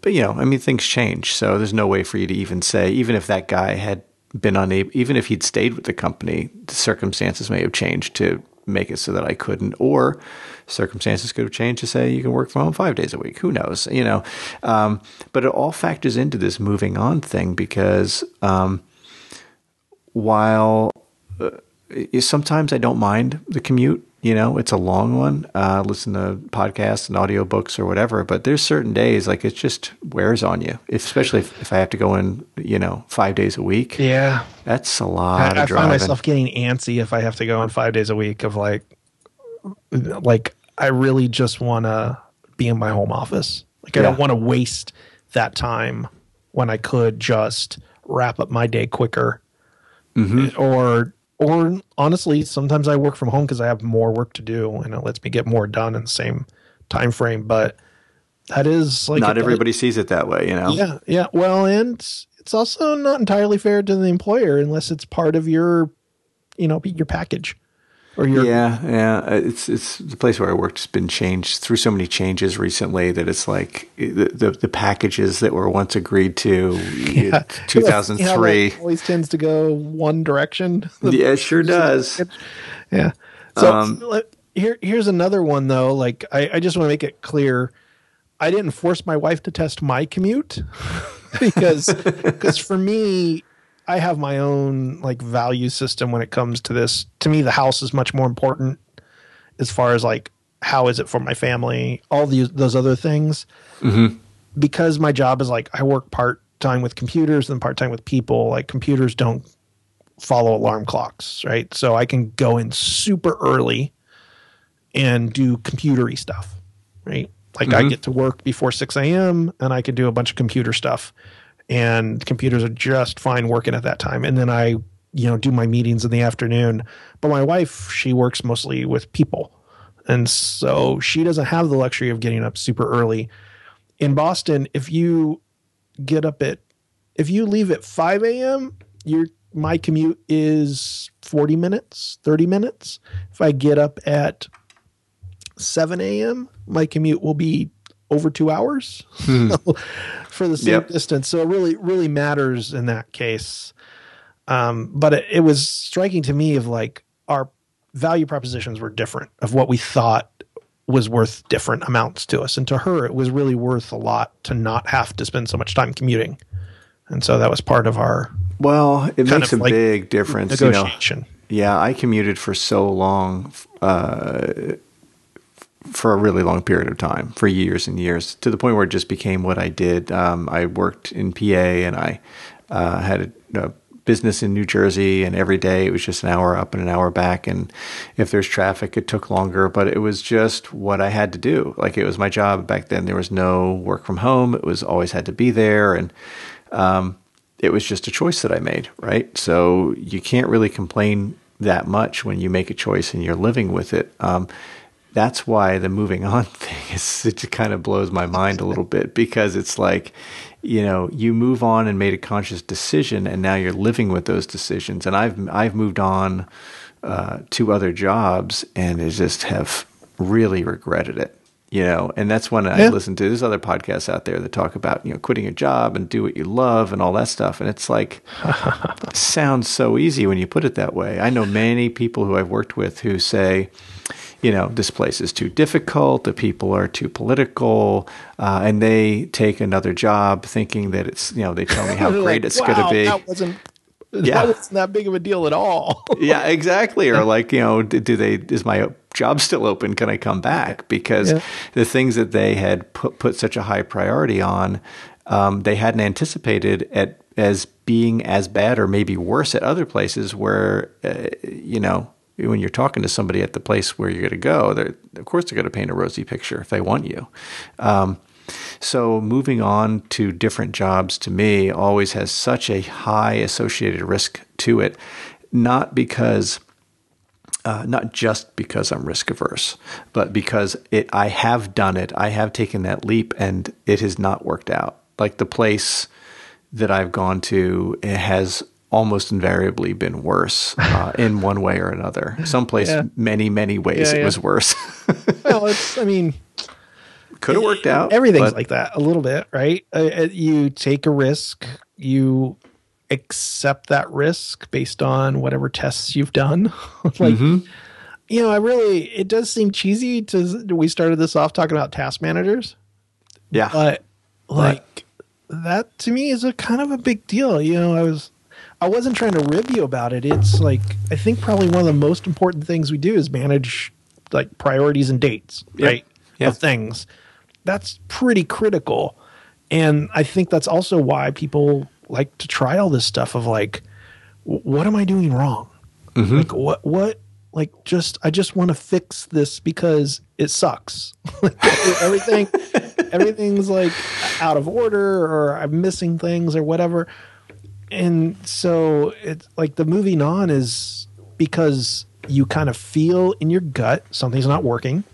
things change. So there's no way for you to even say, even if that guy had been unable, even if he'd stayed with the company, the circumstances may have changed to make it so that I couldn't, or circumstances could have changed to say you can work from home 5 days a week. Who knows? But it all factors into this moving on thing because while sometimes I don't mind the commute, it's a long one, listen to podcasts and audiobooks or whatever, but there's certain days it just wears on you, especially if I have to go in, 5 days a week. Yeah. That's a lot of driving. I find myself getting antsy if I have to go in 5 days a week of I really just want to be in my home office. I don't want to waste that time when I could just wrap up my day quicker. Mm-hmm. Or honestly, sometimes I work from home because I have more work to do and it lets me get more done in the same time frame. But that is not everybody sees it that way, Yeah. Yeah. Well, and it's also not entirely fair to the employer unless it's part of your, your package or your. Yeah. Yeah. It's the place where I worked has been changed through so many changes recently that it's the packages that were once agreed to in 2003 always tends to go one direction. Yeah, it sure does. Yeah. So here's another one though. I just want to make it clear. I didn't force my wife to test my commute because for me, I have my own like value system when it comes to this. To me, the house is much more important as far as like, how is it for my family, all those other things. Mm-hmm. Because my job is like, I work part-time with computers and part-time with people. Like computers don't follow alarm clocks, right? So I can go in super early and do computery stuff, right? Like mm-hmm. I get to work before 6 a.m. and I can do a bunch of computer stuff. And computers are just fine working at that time. And then I, do my meetings in the afternoon. But my wife, she works mostly with people. And so she doesn't have the luxury of getting up super early. In Boston, if you leave at 5 a.m., my commute is 40 minutes, 30 minutes. If I get up at 7 a.m., my commute will be over 2 hours for the same distance. So it really, really matters in that case. But it was striking to me of like our value propositions were different of what we thought was worth different amounts to us. And to her, it was really worth a lot to not have to spend so much time commuting. And so that was part of our it makes a like big difference. Negotiation. Yeah. I commuted for so long, for a really long period of time, for years and years, to the point where it just became what I did. I worked in PA and I had a business in New Jersey, and every day it was just an hour up and an hour back. And if there's traffic, it took longer, but it was just what I had to do. Like it was my job back then. There was no work from home. It was always had to be there. And it was just a choice that I made, right? So you can't really complain that much when you make a choice and you're living with it. That's why the moving on thing it kind of blows my mind a little bit, because it's like, you move on and made a conscious decision and now you're living with those decisions. And I've moved on to other jobs and I just have really regretted it, and that's when I listen to there's other podcasts out there that talk about, quitting your job and do what you love and all that stuff. And it's like, it sounds so easy when you put it that way. I know many people who I've worked with who say, this place is too difficult, the people are too political, and they take another job thinking that it's, they tell me how great it's going to be. That wasn't that big of a deal at all. Yeah, exactly. Or like, is my job still open? Can I come back? Because the things that they had put such a high priority on, they hadn't anticipated as being as bad or maybe worse at other places where, when you're talking to somebody at the place where you're going to go, of course they're going to paint a rosy picture if they want you. So moving on to different jobs to me always has such a high associated risk to it, not just because I'm risk averse, but because I have done it. I have taken that leap and it has not worked out. Like the place that I've gone to, it has almost invariably been worse in one way or another. Someplace, many, many ways it was worse. Well, could have worked out. Everything's like that a little bit, right? You take a risk, you accept that risk based on whatever tests you've done. It does seem cheesy we started this off talking about task managers. Yeah. But that to me is a kind of a big deal. I wasn't trying to rib you about it. It's like, I think probably one of the most important things we do is manage like priorities and dates, right? Of things. That's pretty critical. And I think that's also why people like to try all this stuff of like, what am I doing wrong? Mm-hmm. Like I just want to fix this because it sucks. Everything's like out of order or I'm missing things or whatever. And so it's like the moving on is because you kind of feel in your gut something's not working,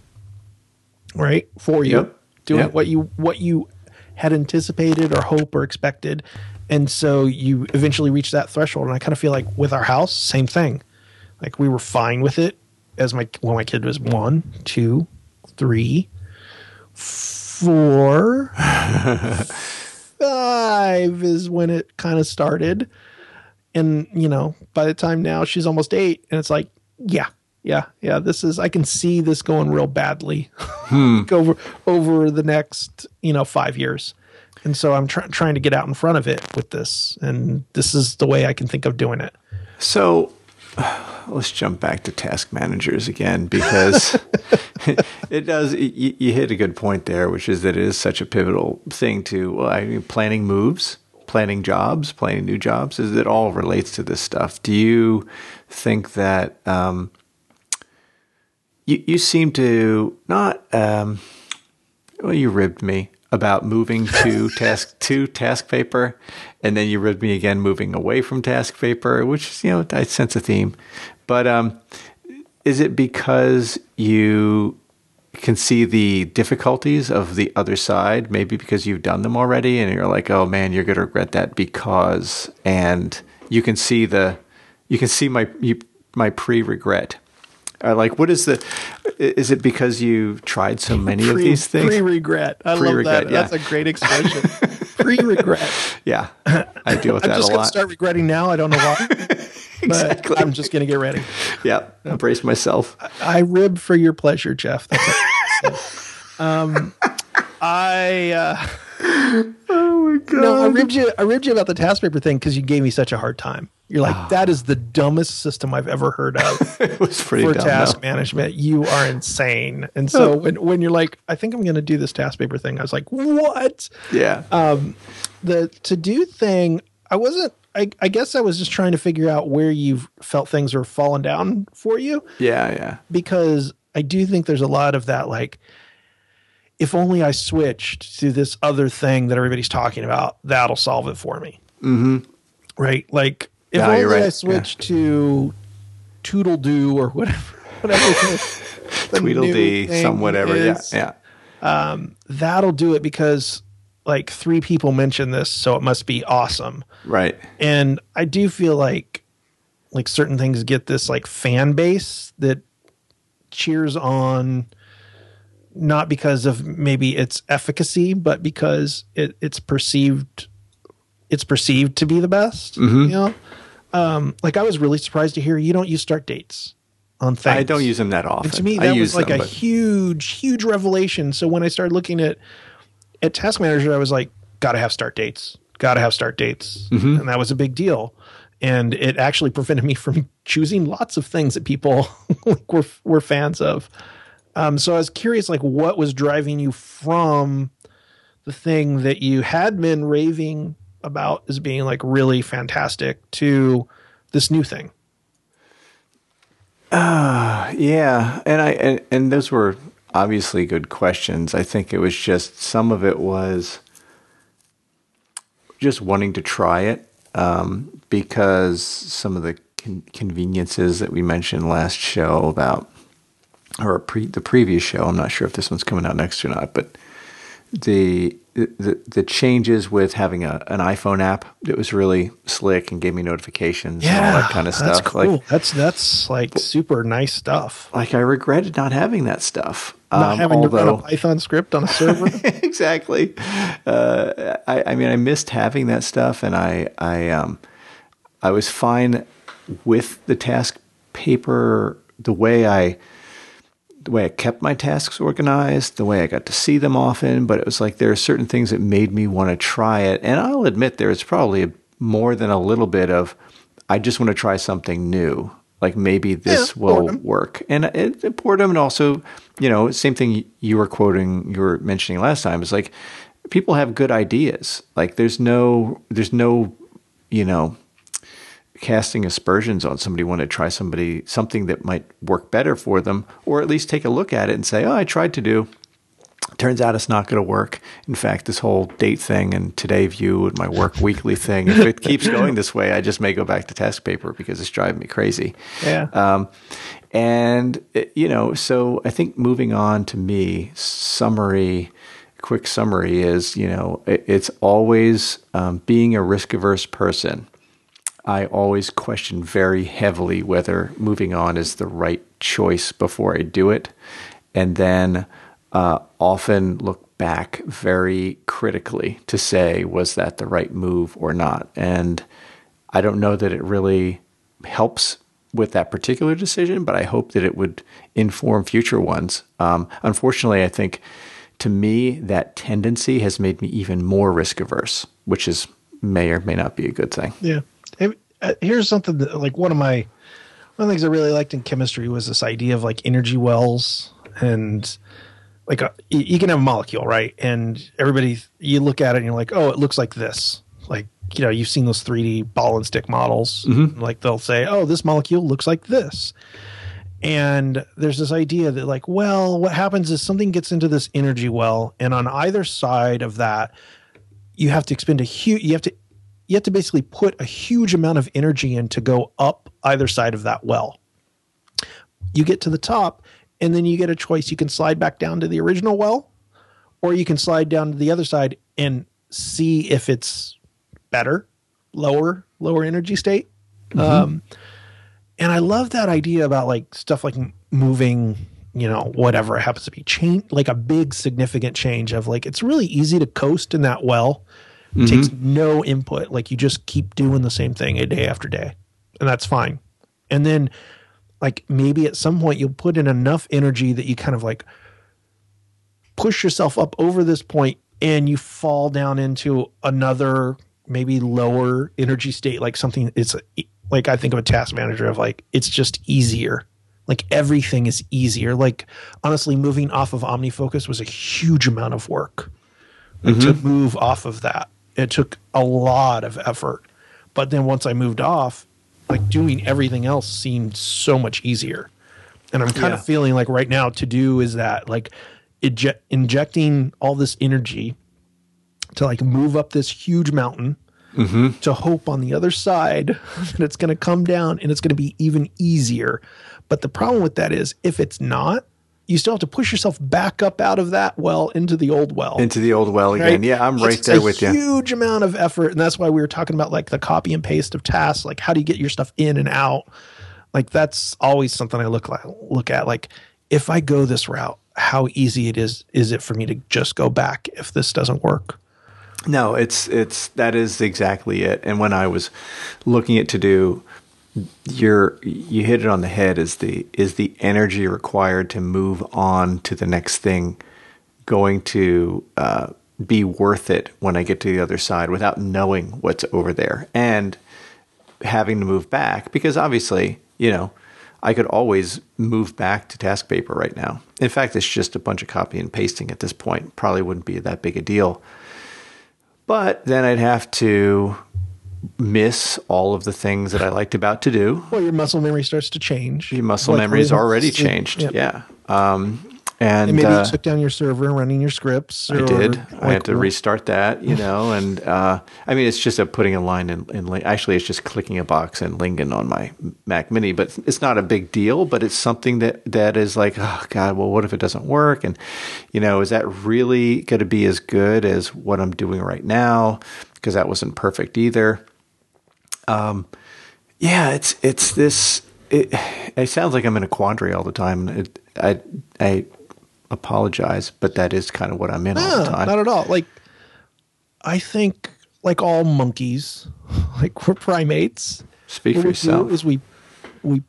right? For you, what you had anticipated or hoped or expected. And so you eventually reach that threshold. And I kind of feel like with our house, same thing. Like we were fine with it when my kid was 1, 2, 3, 4 5 is when it kind of started. And, by the time now she's almost 8 and it's like, yeah, Yeah. This is, I can see this going real badly over the next, 5 years. And so I'm trying to get out in front of it with this. And this is the way I can think of doing it. So let's jump back to task managers again, because you hit a good point there, which is that it is such a pivotal thing to, planning moves, planning jobs, planning new jobs, is it all relates to this stuff. Do you think that you seem to not you ribbed me about moving to task paper, and then you ribbed me again moving away from task paper, which I sense a theme. But is it because you can see the difficulties of the other side, maybe because you've done them already and you're like, oh man, you're going to regret that, because, and you can see my pre-regret. Is it because you've tried so many of these things? Pre-regret. I love that. Yeah. That's a great expression. Pre-regret. Yeah. I deal with that a lot. I'm just going to start regretting now. I don't know why. Exactly. I'm just going to get ready. Yeah. Embrace myself. I rib for your pleasure, Jeff. That's oh my God. No, I ribbed you about the task paper thing because you gave me such a hard time. You're like, that is the dumbest system I've ever heard of. It was pretty dumb, task management. You are insane. And so when you're like, I think I'm going to do this task paper thing, I was like, what? Yeah. The to-do thing, I guess I was just trying to figure out where you've felt things are falling down for you. Yeah, yeah. Because I do think there's a lot of that, like, if only I switched to this other thing that everybody's talking about, that'll solve it for me. Mm-hmm. Right? Like, if only I switched to Toodle Do or whatever Tweedledee, some whatever. Is, yeah. That'll do it because like 3 people mentioned this, so it must be awesome. Right. And I do feel like certain things get this like fan base that cheers on, not because of maybe its efficacy, but because it's perceived to be the best. Mm-hmm. I was really surprised to hear you don't use start dates on things. I don't use them that often. And to me, that was like a huge revelation. So when I started looking at Task Manager, I was like, gotta have start dates. Mm-hmm. And that was a big deal. And it actually prevented me from choosing lots of things that people were fans of. So I was curious, like, what was driving you from the thing that you had been raving about as being like really fantastic to this new thing? Yeah. And those were obviously good questions. I think it was just, some of it was just wanting to try it, because some of the conveniences that we mentioned last show about, or the previous show, I'm not sure if this one's coming out next or not, but the changes with having an iPhone app that was really slick and gave me notifications and all that kind of stuff. That's cool. Like, that's like super nice stuff. Like, I regretted not having that stuff. Not having to run a Python script on a server. Exactly. I missed having that stuff, and I was fine with the task paper, the way I kept my tasks organized, the way I got to see them often, but it was like there are certain things that made me want to try it. And I'll admit there is probably more than a little bit of, I just want to try something new. Like, maybe this will work. And it boredom, and also, same thing you were mentioning last time, is like, people have good ideas. Like, there's no, casting aspersions on somebody wanting to try something that might work better for them, or at least take a look at it and say, I tried to do. Turns out it's not going to work. In fact, this whole date thing and today view and my work weekly thing, if it keeps going this way, I just may go back to task paper because it's driving me crazy. Yeah. So I think moving on, to me, quick summary is, it's always being a risk-averse person. I always question very heavily whether moving on is the right choice before I do it. And then often look back very critically to say, was that the right move or not? And I don't know that it really helps with that particular decision, but I hope that it would inform future ones. Unfortunately, I think to me, that tendency has made me even more risk averse, which is may or may not be a good thing. Yeah. Here's something that, like, one of the things I really liked in chemistry was this idea of like energy wells, and like you can have a molecule, right? And everybody, you look at it and you're like, oh, it looks like this. Like, you know, you've seen those 3D ball and stick models. Mm-hmm. Like they'll say, oh, this molecule looks like this. And there's this idea that like, well, what happens is something gets into this energy well, and on either side of that, you have to expend you have to basically put a huge amount of energy in to go up either side of that well. You get to the top, and then you get a choice. You can slide back down to the original well, or you can slide down to the other side and see if it's better, lower energy state. Mm-hmm. And I love that idea about like stuff like moving, you know, whatever it happens to be, change, like a big significant change of like, it's really easy to coast in that well. Mm-hmm. It takes no input. Like you just keep doing the same thing a day after day, and that's fine. And then like maybe at some point you'll put in enough energy that you kind of like push yourself up over this point and you fall down into another maybe lower energy state. Like something it's like, I think of a task manager of like, it's just easier. Like everything is easier. Like honestly, moving off of OmniFocus was a huge amount of work. Like, mm-hmm. To move off of that, it took a lot of effort. But then once I moved off, like doing everything else seemed so much easier. And I'm kind of feeling like right now to-do is that like injecting all this energy to like move up this huge mountain, mm-hmm. to hope on the other side that it's going to come down and it's going to be even easier. But the problem with that is if it's not, you still have to push yourself back up out of that well into the old well. Into the old well again. Right? Yeah, I'm right there with you. It's a huge amount of effort. And that's why we were talking about like the copy and paste of tasks. Like how do you get your stuff in and out? Like that's always something I look at. Like if I go this route, how easy it is it for me to just go back if this doesn't work? No, that is exactly it. And when I was looking at to-do, you hit it on the head. Is the energy required to move on to the next thing going to be worth it when I get to the other side without knowing what's over there and having to move back? Because obviously, you know, I could always move back to Task Paper right now. In fact, it's just a bunch of copy and pasting at this point. Probably wouldn't be that big a deal. But then I'd have to miss all of the things that I liked about to do. Well, your muscle memory starts to change. Your muscle memory is already changed. Yep. Yeah. And maybe you took down your server running your scripts. I did. I had to restart that, you know, and I mean, it's just putting a line in actually, it's just clicking a box in Lincoln on my Mac Mini, but it's not a big deal, but it's something that is like, oh God, well, what if it doesn't work? And, you know, is that really going to be as good as what I'm doing right now? Because that wasn't perfect either. Yeah, it's this, it sounds like I'm in a quandary all the time. I apologize, but that is kind of what I'm in all the time. Not at all. Like, I think like all monkeys, like we're primates. Speak for yourself. Is we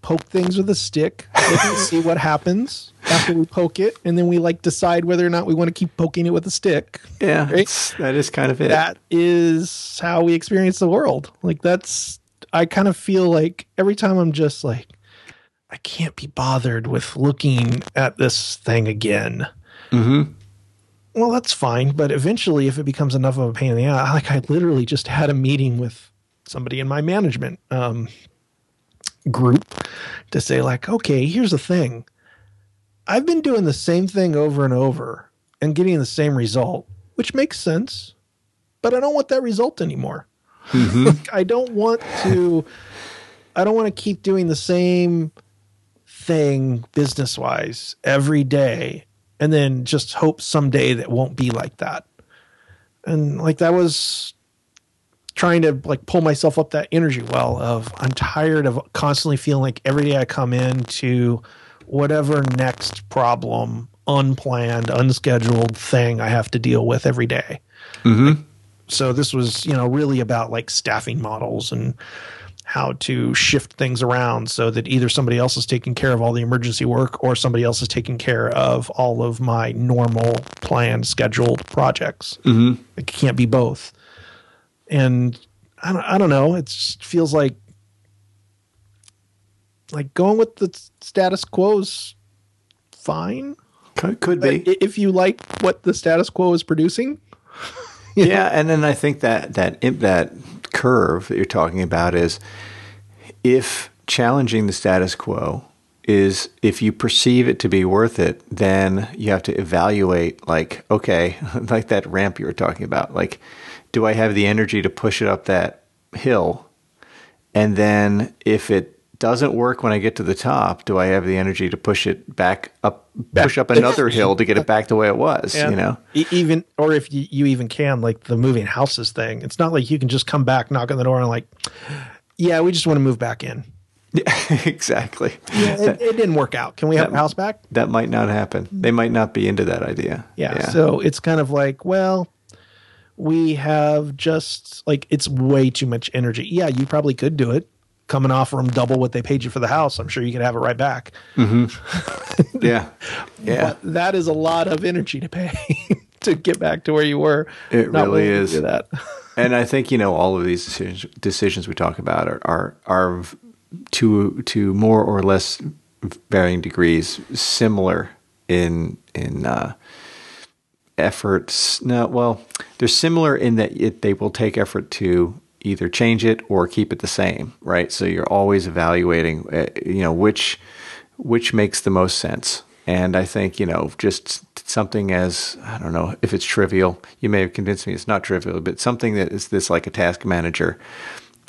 poke things with a stick and see what happens after we poke it. And then we like decide whether or not we want to keep poking it with a stick. Yeah. Right? That is kind of it. That is how we experience the world. Like that's, I kind of feel like every time I'm just like, I can't be bothered with looking at this thing again. Mm-hmm. Well, that's fine. But eventually if it becomes enough of a pain in the eye, like I literally just had a meeting with somebody in my management group to say like, okay, here's the thing. I've been doing the same thing over and over and getting the same result, which makes sense, but I don't want that result anymore. Mm-hmm. Like, I don't want to keep doing the same thing business-wise every day and then just hope someday that won't be like that. And like that was trying to like pull myself up that energy well of I'm tired of constantly feeling like every day I come into whatever next problem, unplanned, unscheduled thing I have to deal with every day. Mm-hmm. So this was, you know, really about like staffing models and how to shift things around so that either somebody else is taking care of all the emergency work or somebody else is taking care of all of my normal planned, scheduled projects. Mm-hmm. It can't be both. And I don't know. It just feels like going with the status quo's fine. Could be. If you like what the status quo is producing. Yeah, and then I think that curve that you're talking about is if challenging the status quo is if you perceive it to be worth it, then you have to evaluate like that ramp you were talking about. Like, do I have the energy to push it up that hill? And then if it doesn't work when I get to the top, do I have the energy to push it back up another hill to get it back the way it was? Yeah. You know, even, or if you even can, like the moving houses thing, it's not like you can just come back, knock on the door and like, yeah, we just want to move back in. Yeah, exactly. Yeah, it didn't work out. Can we have the house back? That might not happen. They might not be into that idea. Yeah. So it's kind of like, well, we have just like, it's way too much energy. Yeah. You probably could do it. Coming off from double what they paid you for the house, I'm sure you could have it right back. Mm-hmm. Yeah. But that is a lot of energy to pay to get back to where you were. It not really is. To do that. And I think, you know, all of these decisions we talk about are to more or less varying degrees similar in efforts. No, well, they're similar in that they will take effort to either change it or keep it the same, right? So you're always evaluating, you know, which makes the most sense. And I think, you know, just something as, I don't know if it's trivial, you may have convinced me it's not trivial, but something that is this like a task manager,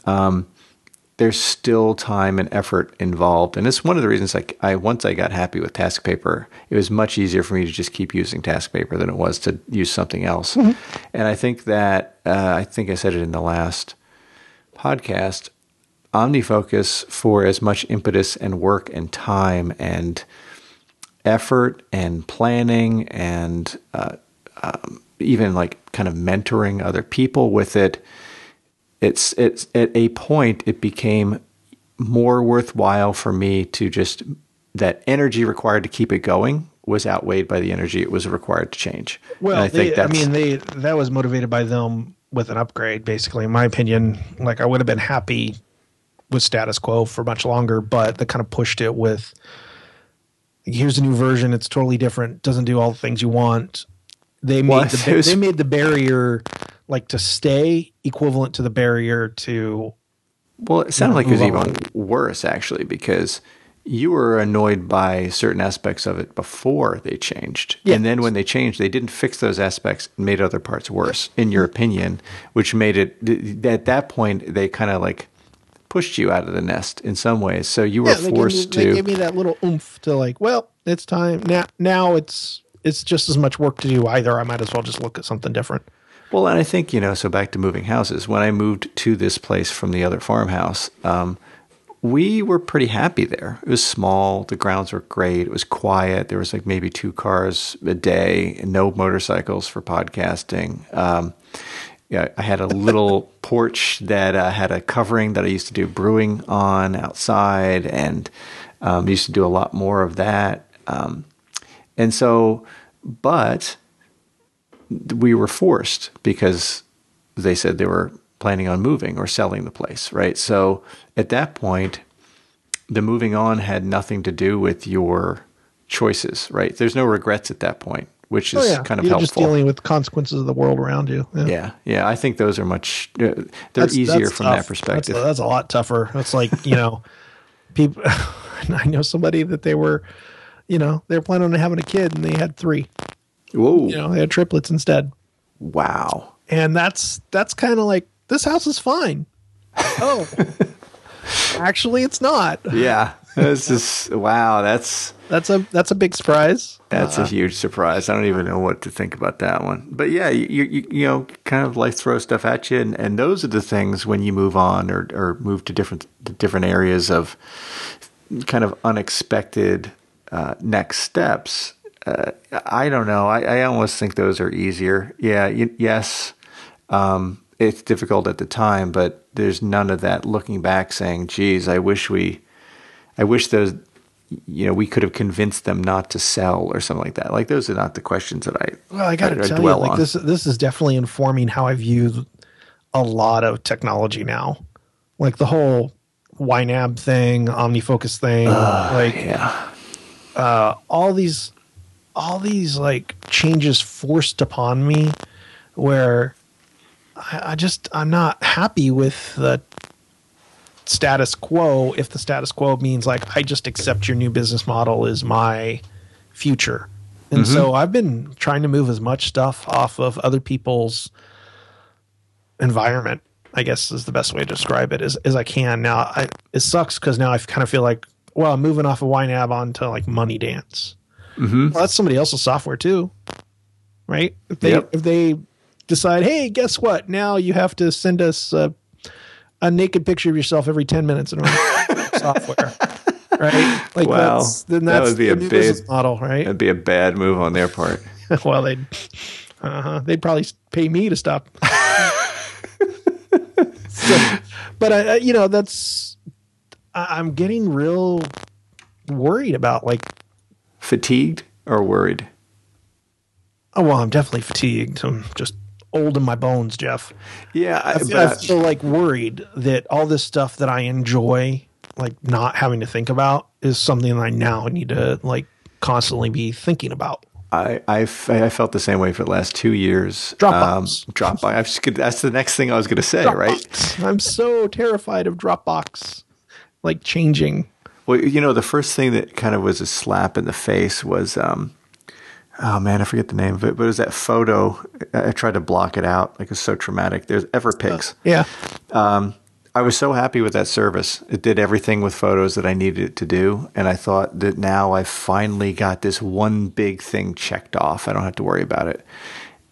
there's still time and effort involved. And it's one of the reasons once I got happy with Task Paper, it was much easier for me to just keep using Task Paper than it was to use something else. Mm-hmm. And I think that, I think I said it in the last podcast, OmniFocus, for as much impetus and work and time and effort and planning and even like kind of mentoring other people with it, it's at a point it became more worthwhile for me to just, that energy required to keep it going was outweighed by the energy it was required to change. Well, and that was motivated by them with an upgrade, basically, in my opinion. Like, I would have been happy with status quo for much longer, but they kind of pushed it with, here's a new version. It's totally different. Doesn't do all the things you want. They made the barrier like to stay equivalent to the barrier to. Well, it sounded like it was even worse actually, because you were annoyed by certain aspects of it before they changed. Yeah. And then when they changed, they didn't fix those aspects and made other parts worse, in your opinion, which made it, at that point, they kind of like pushed you out of the nest in some ways. So you were forced to. They gave me that little oomph to like, well, it's time. Now it's just as much work to do either. I might as well just look at something different. Well, and I think, you know, so back to moving houses, when I moved to this place from the other farmhouse, we were pretty happy there. It was small. The grounds were great. It was quiet. There was like maybe 2 cars a day and no motorcycles for podcasting. Yeah, I had a little porch that had a covering that I used to do brewing on outside, and used to do a lot more of that. And so, but we were forced because they said they were planning on moving or selling the place, right? So at that point, the moving on had nothing to do with your choices, right? There's no regrets at that point, which is kind of helpful. You're just dealing with consequences of the world around you. Yeah. Yeah. I think those are much, they're easier from that perspective. That's a lot tougher. It's like, you know, people, I know somebody that they were, you know, they were planning on having a kid and they had 3. Whoa. You know, they had triplets instead. Wow. And that's kind of like, this house is fine. Oh, actually, it's not. Yeah, this is wow. That's a big surprise. That's a huge surprise. I don't even know what to think about that one. But yeah, you know, kind of life throws stuff at you, and those are the things when you move on or move to different areas of kind of unexpected next steps. I don't know. I almost think those are easier. Yeah. Yes. it's difficult at the time, but there's none of that looking back saying, geez, I wish those, you know, we could have convinced them not to sell or something like that. Like, those are not the questions that I got to tell you, like, this is definitely informing how I view a lot of technology now. Like the whole YNAB thing, OmniFocus thing, all these like changes forced upon me where I'm not happy with the status quo. If the status quo means like, I just accept your new business model is my future. And so I've been trying to move as much stuff off of other people's environment, I guess is the best way to describe it, as I can. Now it sucks because now I kind of feel like, well, I'm moving off of YNAB onto like Money Dance. Well, that's somebody else's software too, right? If they decide, hey, guess what? Now you have to send us a naked picture of yourself every 10 minutes in our software, right? Like, wow. That would be a big business model, right? That'd be a bad move on their part. Well, they'd probably pay me to stop. I'm getting real worried about, like, fatigued or worried? Oh, well, I'm definitely fatigued. I'm just old in my bones, Jeff. Yeah. I feel like worried that all this stuff that I enjoy, like not having to think about, is something that I now need to like constantly be thinking about. I felt the same way for the last 2 years. Dropbox. Dropbox. That's the next thing I was going to say, Dropbox. Right? I'm so terrified of Dropbox, like changing. Well, you know, the first thing that kind of was a slap in the face was, oh man, I forget the name of it, but it was that photo. I tried to block it out. Like, it's so traumatic. There's Everpix. I was so happy with that service. It did everything with photos that I needed it to do. And I thought that now I finally got this one big thing checked off. I don't have to worry about it.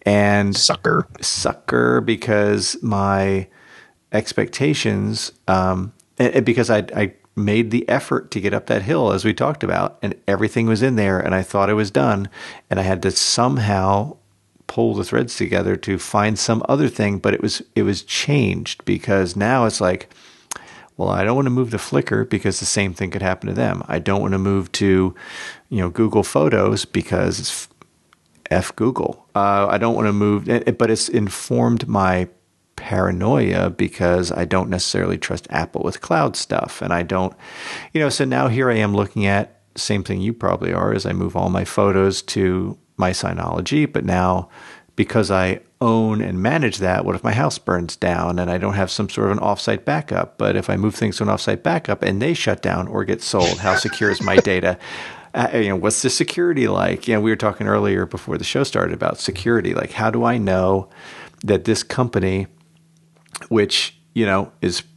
And sucker, because my expectations, and because I made the effort to get up that hill, as we talked about, and everything was in there, and I thought it was done, and I had to somehow pull the threads together to find some other thing, but it was changed, because now it's like, well, I don't want to move to Flickr because the same thing could happen to them. I don't want to move to, you know, Google Photos because it's F Google. I don't want to move, but it's informed my paranoia because I don't necessarily trust Apple with cloud stuff. And I don't, you know, so now here I am looking at same thing you probably are, as I move all my photos to my Synology. But now, because I own and manage that, what if my house burns down and I don't have some sort of an offsite backup? But if I move things to an offsite backup and they shut down or get sold, how secure is my data? You know, what's the security like? You know, we were talking earlier before the show started about security. Like, how do I know that this company, which, you know,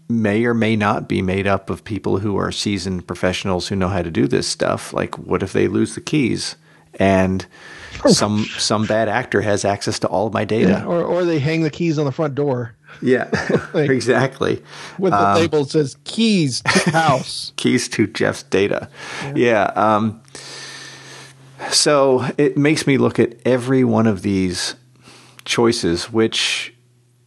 may or may not be made up of people who are seasoned professionals who know how to do this stuff. Like, what if they lose the keys and some bad actor has access to all of my data? Yeah, or they hang the keys on the front door. Yeah, like, exactly. With the label that says keys to house. Keys to Jeff's data. Yeah. So it makes me look at every one of these choices, which,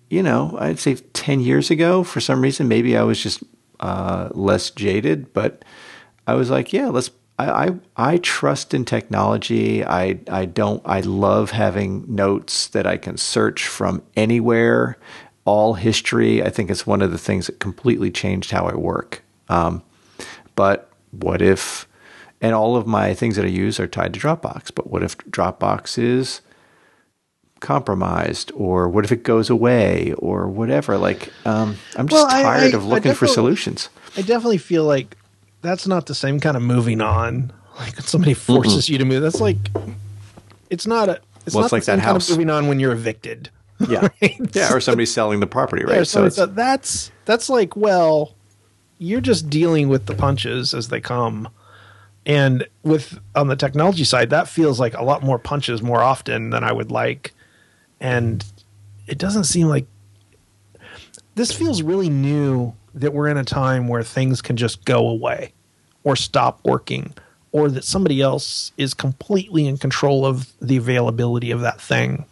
you know, I'd say 10 years ago, for some reason, maybe I was just less jaded, but I was like, yeah, I trust in technology. I love having notes that I can search from anywhere, all history. I think it's one of the things that completely changed how I work. But what if, and all of my things that I use are tied to Dropbox, but what if Dropbox is compromised, or what if it goes away, or whatever? Like, I'm just tired of looking for solutions. I definitely feel like that's not the same kind of moving on. Like, when somebody forces you to move, that's like, it's not like the same kind of moving on when you're evicted. Yeah. Right? Yeah. Or somebody's selling the property, right? Yeah, so that's like, well, you're just dealing with the punches as they come. And on the technology side, that feels like a lot more punches more often than I would like. And it doesn't seem like this feels really new, that we're in a time where things can just go away or stop working, or that somebody else is completely in control of the availability of that thing.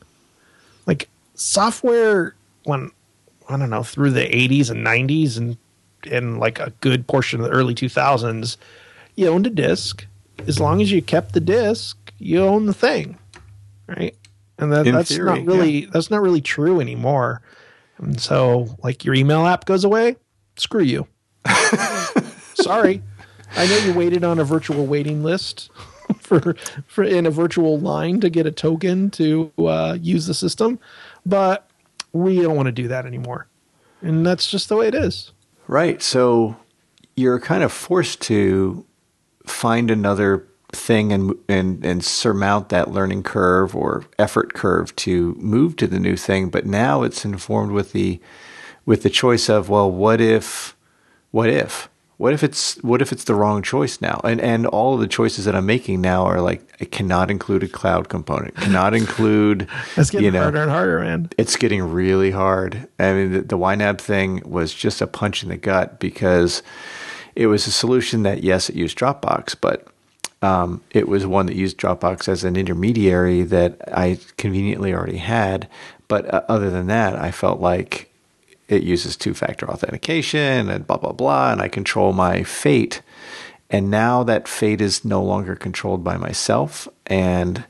Like, software, when I don't know, through the 80s and 90s and like a good portion of the early 2000s, you owned a disc. As long as you kept the disc, you own the thing, right? And that's not really true anymore. And so, like, your email app goes away, screw you. Sorry. I know you waited on a virtual waiting list for in a virtual line to get a token to use the system, but we don't want to do that anymore. And that's just the way it is. Right. So you're kind of forced to find another thing and surmount that learning curve or effort curve to move to the new thing. But now it's informed with the choice of, well, what if it's the wrong choice now? And all of the choices that I'm making now are like, it cannot include a cloud component. Cannot include. It's getting harder and harder, man. It's getting really hard. I mean, the YNAB thing was just a punch in the gut because it was a solution that, yes, it used Dropbox, but it was one that used Dropbox as an intermediary that I conveniently already had. But other than that, I felt like, it uses two-factor authentication and blah, blah, blah, and I control my fate. And now that fate is no longer controlled by myself. And,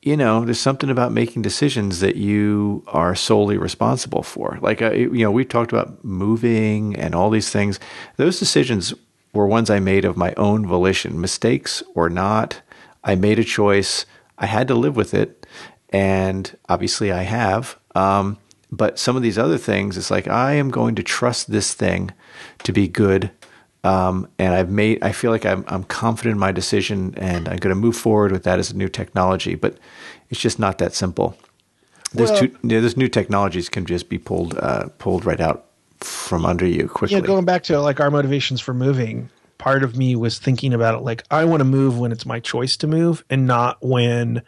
you know, there's something about making decisions that you are solely responsible for. Like, you know, we've talked about moving and all these things. Those decisions were ones I made of my own volition, mistakes or not. I made a choice. I had to live with it. And obviously I have. But some of these other things, it's like, I am going to trust this thing to be good. And I feel like I'm confident in my decision and I'm going to move forward with that as a new technology, but it's just not that simple. Those new technologies can just be pulled right out from under you quickly. Yeah, going back to like our motivations for moving, part of me was thinking about it. Like, I want to move when it's my choice to move and not when,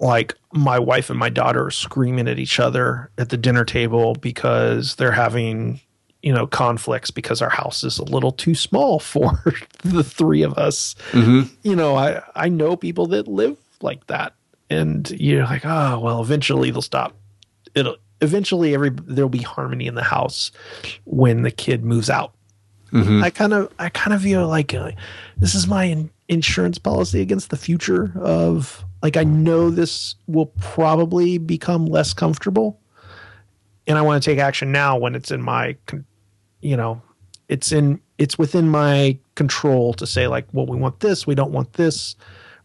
like, my wife and my daughter are screaming at each other at the dinner table because they're having, you know, conflicts because our house is a little too small for the three of us. Mm-hmm. You know, I know people that live like that, and you're like, oh, well, eventually they'll stop. There'll be harmony in the house when the kid moves out. Mm-hmm. I kind of feel like this is my insurance policy against the future of, like, I know this will probably become less comfortable, and I want to take action now when it's in my, you know, it's within my control to say, like, well, we want this, we don't want this,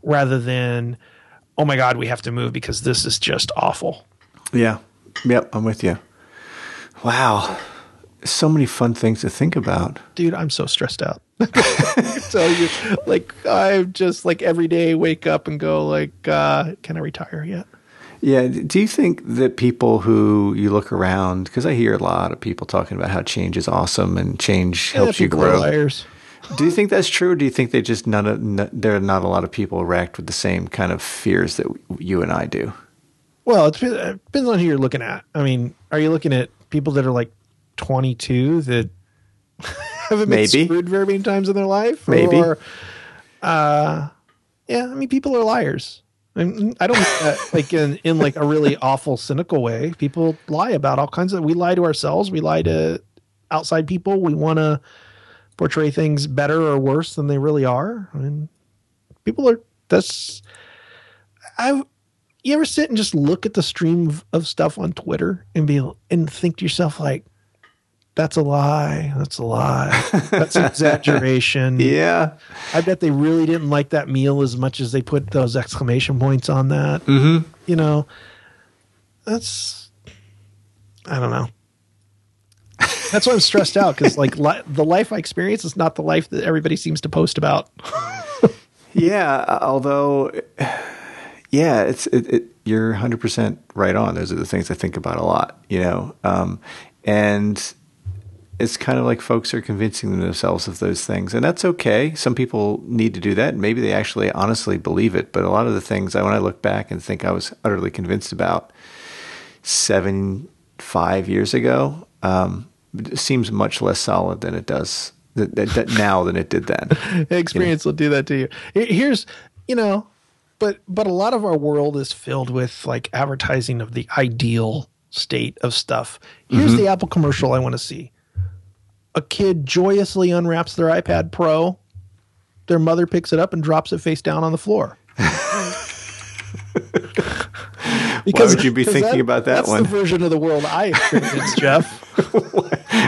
rather than, oh my God, we have to move because this is just awful. Yeah. Yep. I'm with you. Wow. So many fun things to think about. Dude, I'm so stressed out. I tell you, like, I just, like, every day wake up and go, like, can I retire yet? Yeah. Do you think that people who you look around, because I hear a lot of people talking about how change is awesome and change helps you grow. Liars. Do you think that's true? Or do you think they just there are not a lot of people racked with the same kind of fears that you and I do? Well, it depends on who you're looking at. I mean, are you looking at people that are like 22 that haven't been screwed very many times in their life? Maybe. Or, yeah, I mean, people are liars. I mean, I don't like in like a really awful, cynical way. People lie about all kinds of. We lie to ourselves. We lie to outside people. We want to portray things better or worse than they really are. I mean, people are. You ever sit and just look at the stream of stuff on Twitter and think to yourself, like, that's a lie. That's a lie. That's exaggeration. Yeah. I bet they really didn't like that meal as much as they put those exclamation points on that. Mm-hmm. You know, I don't know. That's why I'm stressed out. 'Cause like the life I experience is not the life that everybody seems to post about. Yeah. Although, yeah, you're 100% right on. Those are the things I think about a lot, you know? And it's kind of like folks are convincing themselves of those things. And that's okay. Some people need to do that. Maybe they actually honestly believe it. But a lot of the things, when I look back and think I was utterly convinced about 5 years ago, it seems much less solid than it does now than it did then. Experience will do that to you. Here's, you know, but a lot of our world is filled with like advertising of the ideal state of stuff. Here's the Apple commercial I want to see. A kid joyously unwraps their iPad Pro. Their mother picks it up and drops it face down on the floor. Why would you be thinking about that one? That's the version of the world I experienced, Jeff.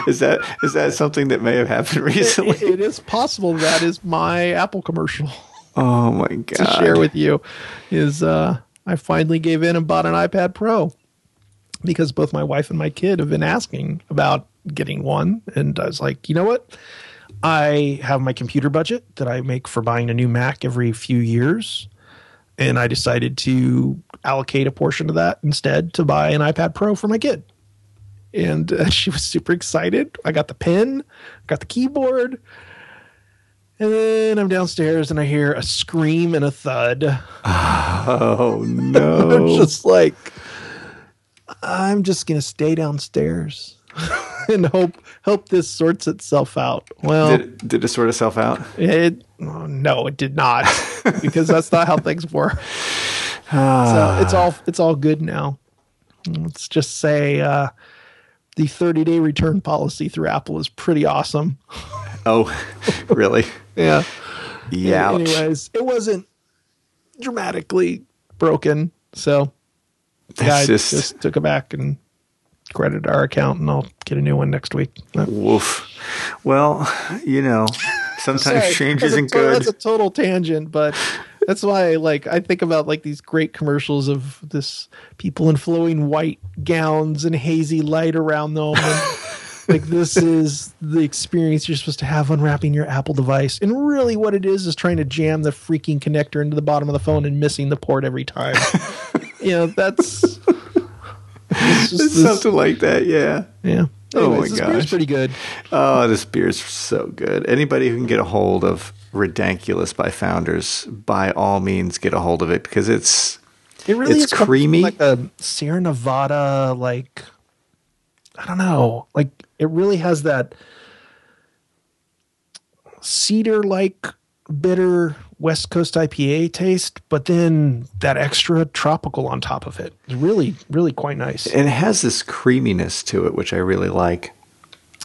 Is that something that may have happened recently? It is possible that is my Apple commercial. Oh, my God. To share with you is I finally gave in and bought an iPad Pro because both my wife and my kid have been asking about getting one. And I was like, you know what? I have my computer budget that I make for buying a new Mac every few years. And I decided to allocate a portion of that instead to buy an iPad Pro for my kid. And she was super excited. I got the pen, got the keyboard. And then I'm downstairs and I hear a scream and a thud. Oh, no. I'm just like, I'm just going to stay downstairs and hope this sorts itself out. Well, did it sort itself out? No, it did not, because that's not how things were. So it's all good now. Let's just say the 30-day return policy through Apple is pretty awesome. Oh, really? Yeah. Yeah. Anyways, it wasn't dramatically broken, so I just took it back and credit our account, and I'll get a new one next week. Woof. Well, you know, sometimes change isn't good. That's a total tangent, but that's why I think about these great commercials of this people in flowing white gowns and hazy light around them. And, this is the experience you're supposed to have unwrapping your Apple device. And really what it is trying to jam the freaking connector into the bottom of the phone and missing the port every time. That's... It's something like that, yeah. Yeah. Anyways, this beer's pretty good. Oh, this beer's so good. Anybody who can get a hold of ReDANKulous by Founders, by all means get a hold of it, because it's creamy. Like a Sierra Nevada, I don't know. It really has that cedar-like bitter West Coast IPA taste, but then that extra tropical on top of it. It's really, really quite nice. And it has this creaminess to it, which I really like.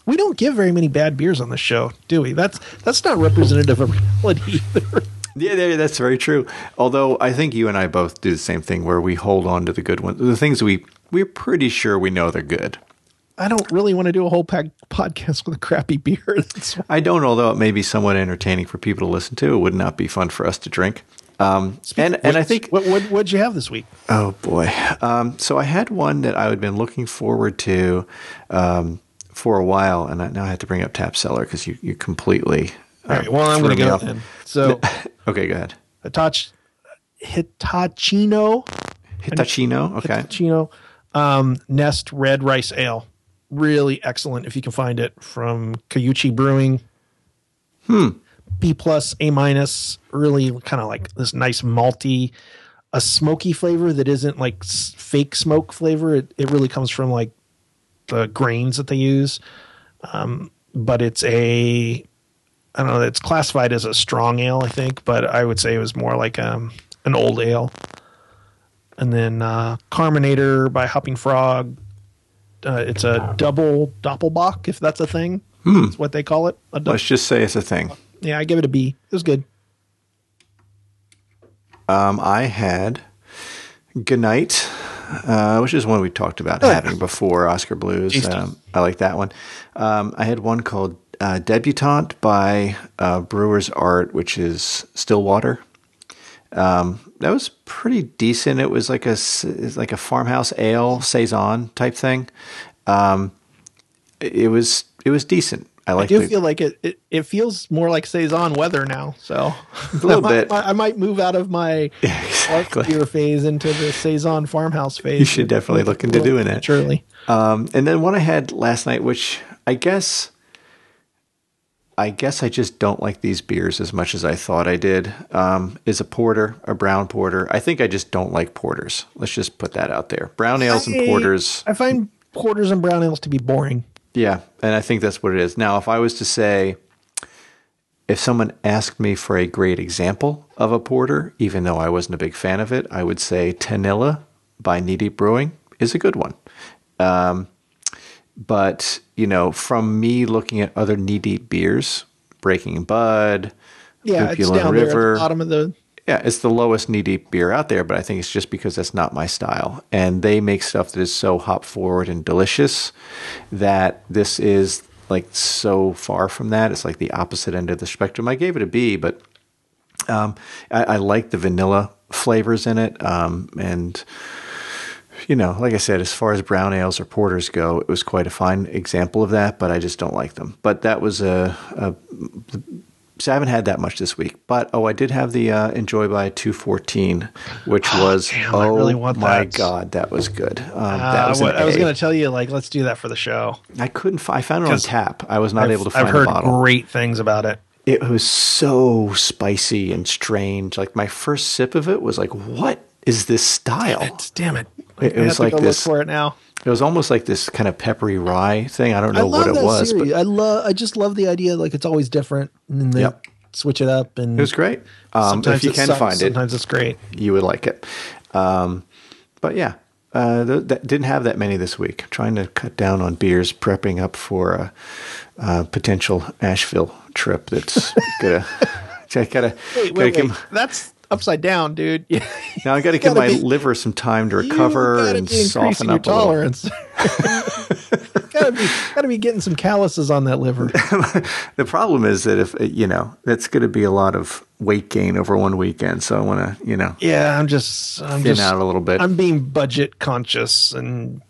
We don't give very many bad beers on the show, do we? That's not representative of reality either. Yeah, that's very true. Although I think you and I both do the same thing where we hold on to the good ones. The things we're pretty sure we know they're good. I don't really want to do a whole podcast with a crappy beer. I don't, although it may be somewhat entertaining for people to listen to. It would not be fun for us to drink. And I think... What'd you have this week? Oh, boy. So I had one that I had been looking forward to for a while, and now I have to bring up Tap Cellar because you completely... All right, well, I'm going to go then. So, okay, go ahead. Hitachino, okay. Hitachino Nest Red Rice Ale. Really excellent if you can find it, from Kayuchi Brewing. B+, A-, really kind of this nice malty, a smoky flavor that isn't fake smoke flavor. It really comes from the grains that they use. But it's I don't know, it's classified as a strong ale, I think, but I would say it was more an old ale. And then Carminator by Hopping Frog. It's a double doppelbock, if that's a thing. That's what they call it. Let's just say it's a thing. Yeah, I give it a B. It was good. I had Goodnight, which is one we talked about having before, Oscar Blues. I like that one. I had one called Debutante by Brewer's Art, which is Stillwater. That was pretty decent. It was like a farmhouse ale saison type thing. It was decent. I feel like it feels more like saison weather now. So a little bit. I might move out of my beer phase into the saison farmhouse phase. You should definitely look into doing it. Surely. And then one I had last night, which I guess I just don't like these beers as much as I thought I did, is a porter, a brown porter. I think I just don't like porters. Let's just put that out there. Brown ales and porters. I find porters and brown ales to be boring. Yeah, and I think that's what it is. Now, if I was to say, if someone asked me for a great example of a porter, even though I wasn't a big fan of it, I would say Tanilla by Knee Deep Brewing is a good one. But, you know, from me looking at other Knee Deep beers, Breaking Bud, Lupulent River, it's the lowest Knee Deep beer out there, but I think it's just because that's not my style. And they make stuff that is so hop forward and delicious that this is like so far from that. It's like the opposite end of the spectrum. I gave it a B, but I like the vanilla flavors in it. And, you know, like I said, as far as brown ales or porters go, it was quite a fine example of that, but I just don't like them. But that was so I haven't had that much this week. But, I did have the Enjoy by 214, which was, God, that was good. That was I was going to tell you, like, let's do that for the show. I couldn't. I found it on tap. I was not able to find a bottle. I've heard great things about it. It was so spicy and strange. Like, my first sip of it was like, what is this style? Damn it. It was like this. Look for it now. It was almost like this kind of peppery rye thing. I don't know what it was. But I just love the idea. Like, it's always different, and they switch it up. And it was great. If you can find it, sometimes it's great. You would like it. But yeah, that didn't have that many this week. Trying to cut down on beers, prepping up for a potential Asheville trip. That's gonna. Wait. That's upside down, dude. Yeah. Now I got to give my liver some time to recover and soften up your tolerance. Got to be getting some calluses on that liver. The problem is that if that's going to be a lot of weight gain over one weekend. So I want to, I'm just out a little bit. I'm being budget conscious and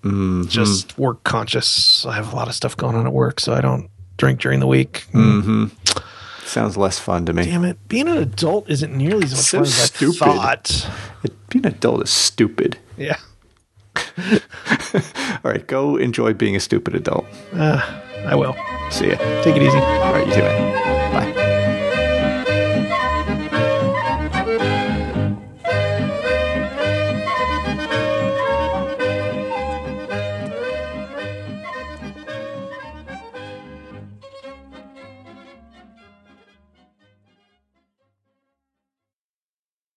just work conscious. I have a lot of stuff going on at work, so I don't drink during the week. Mm-hmm. Sounds less fun to me. Damn it. Being an adult isn't nearly as much fun as I thought. Being an adult is stupid. Yeah. All right. Go enjoy being a stupid adult. I will. See ya. Take it easy. All right. You too, man.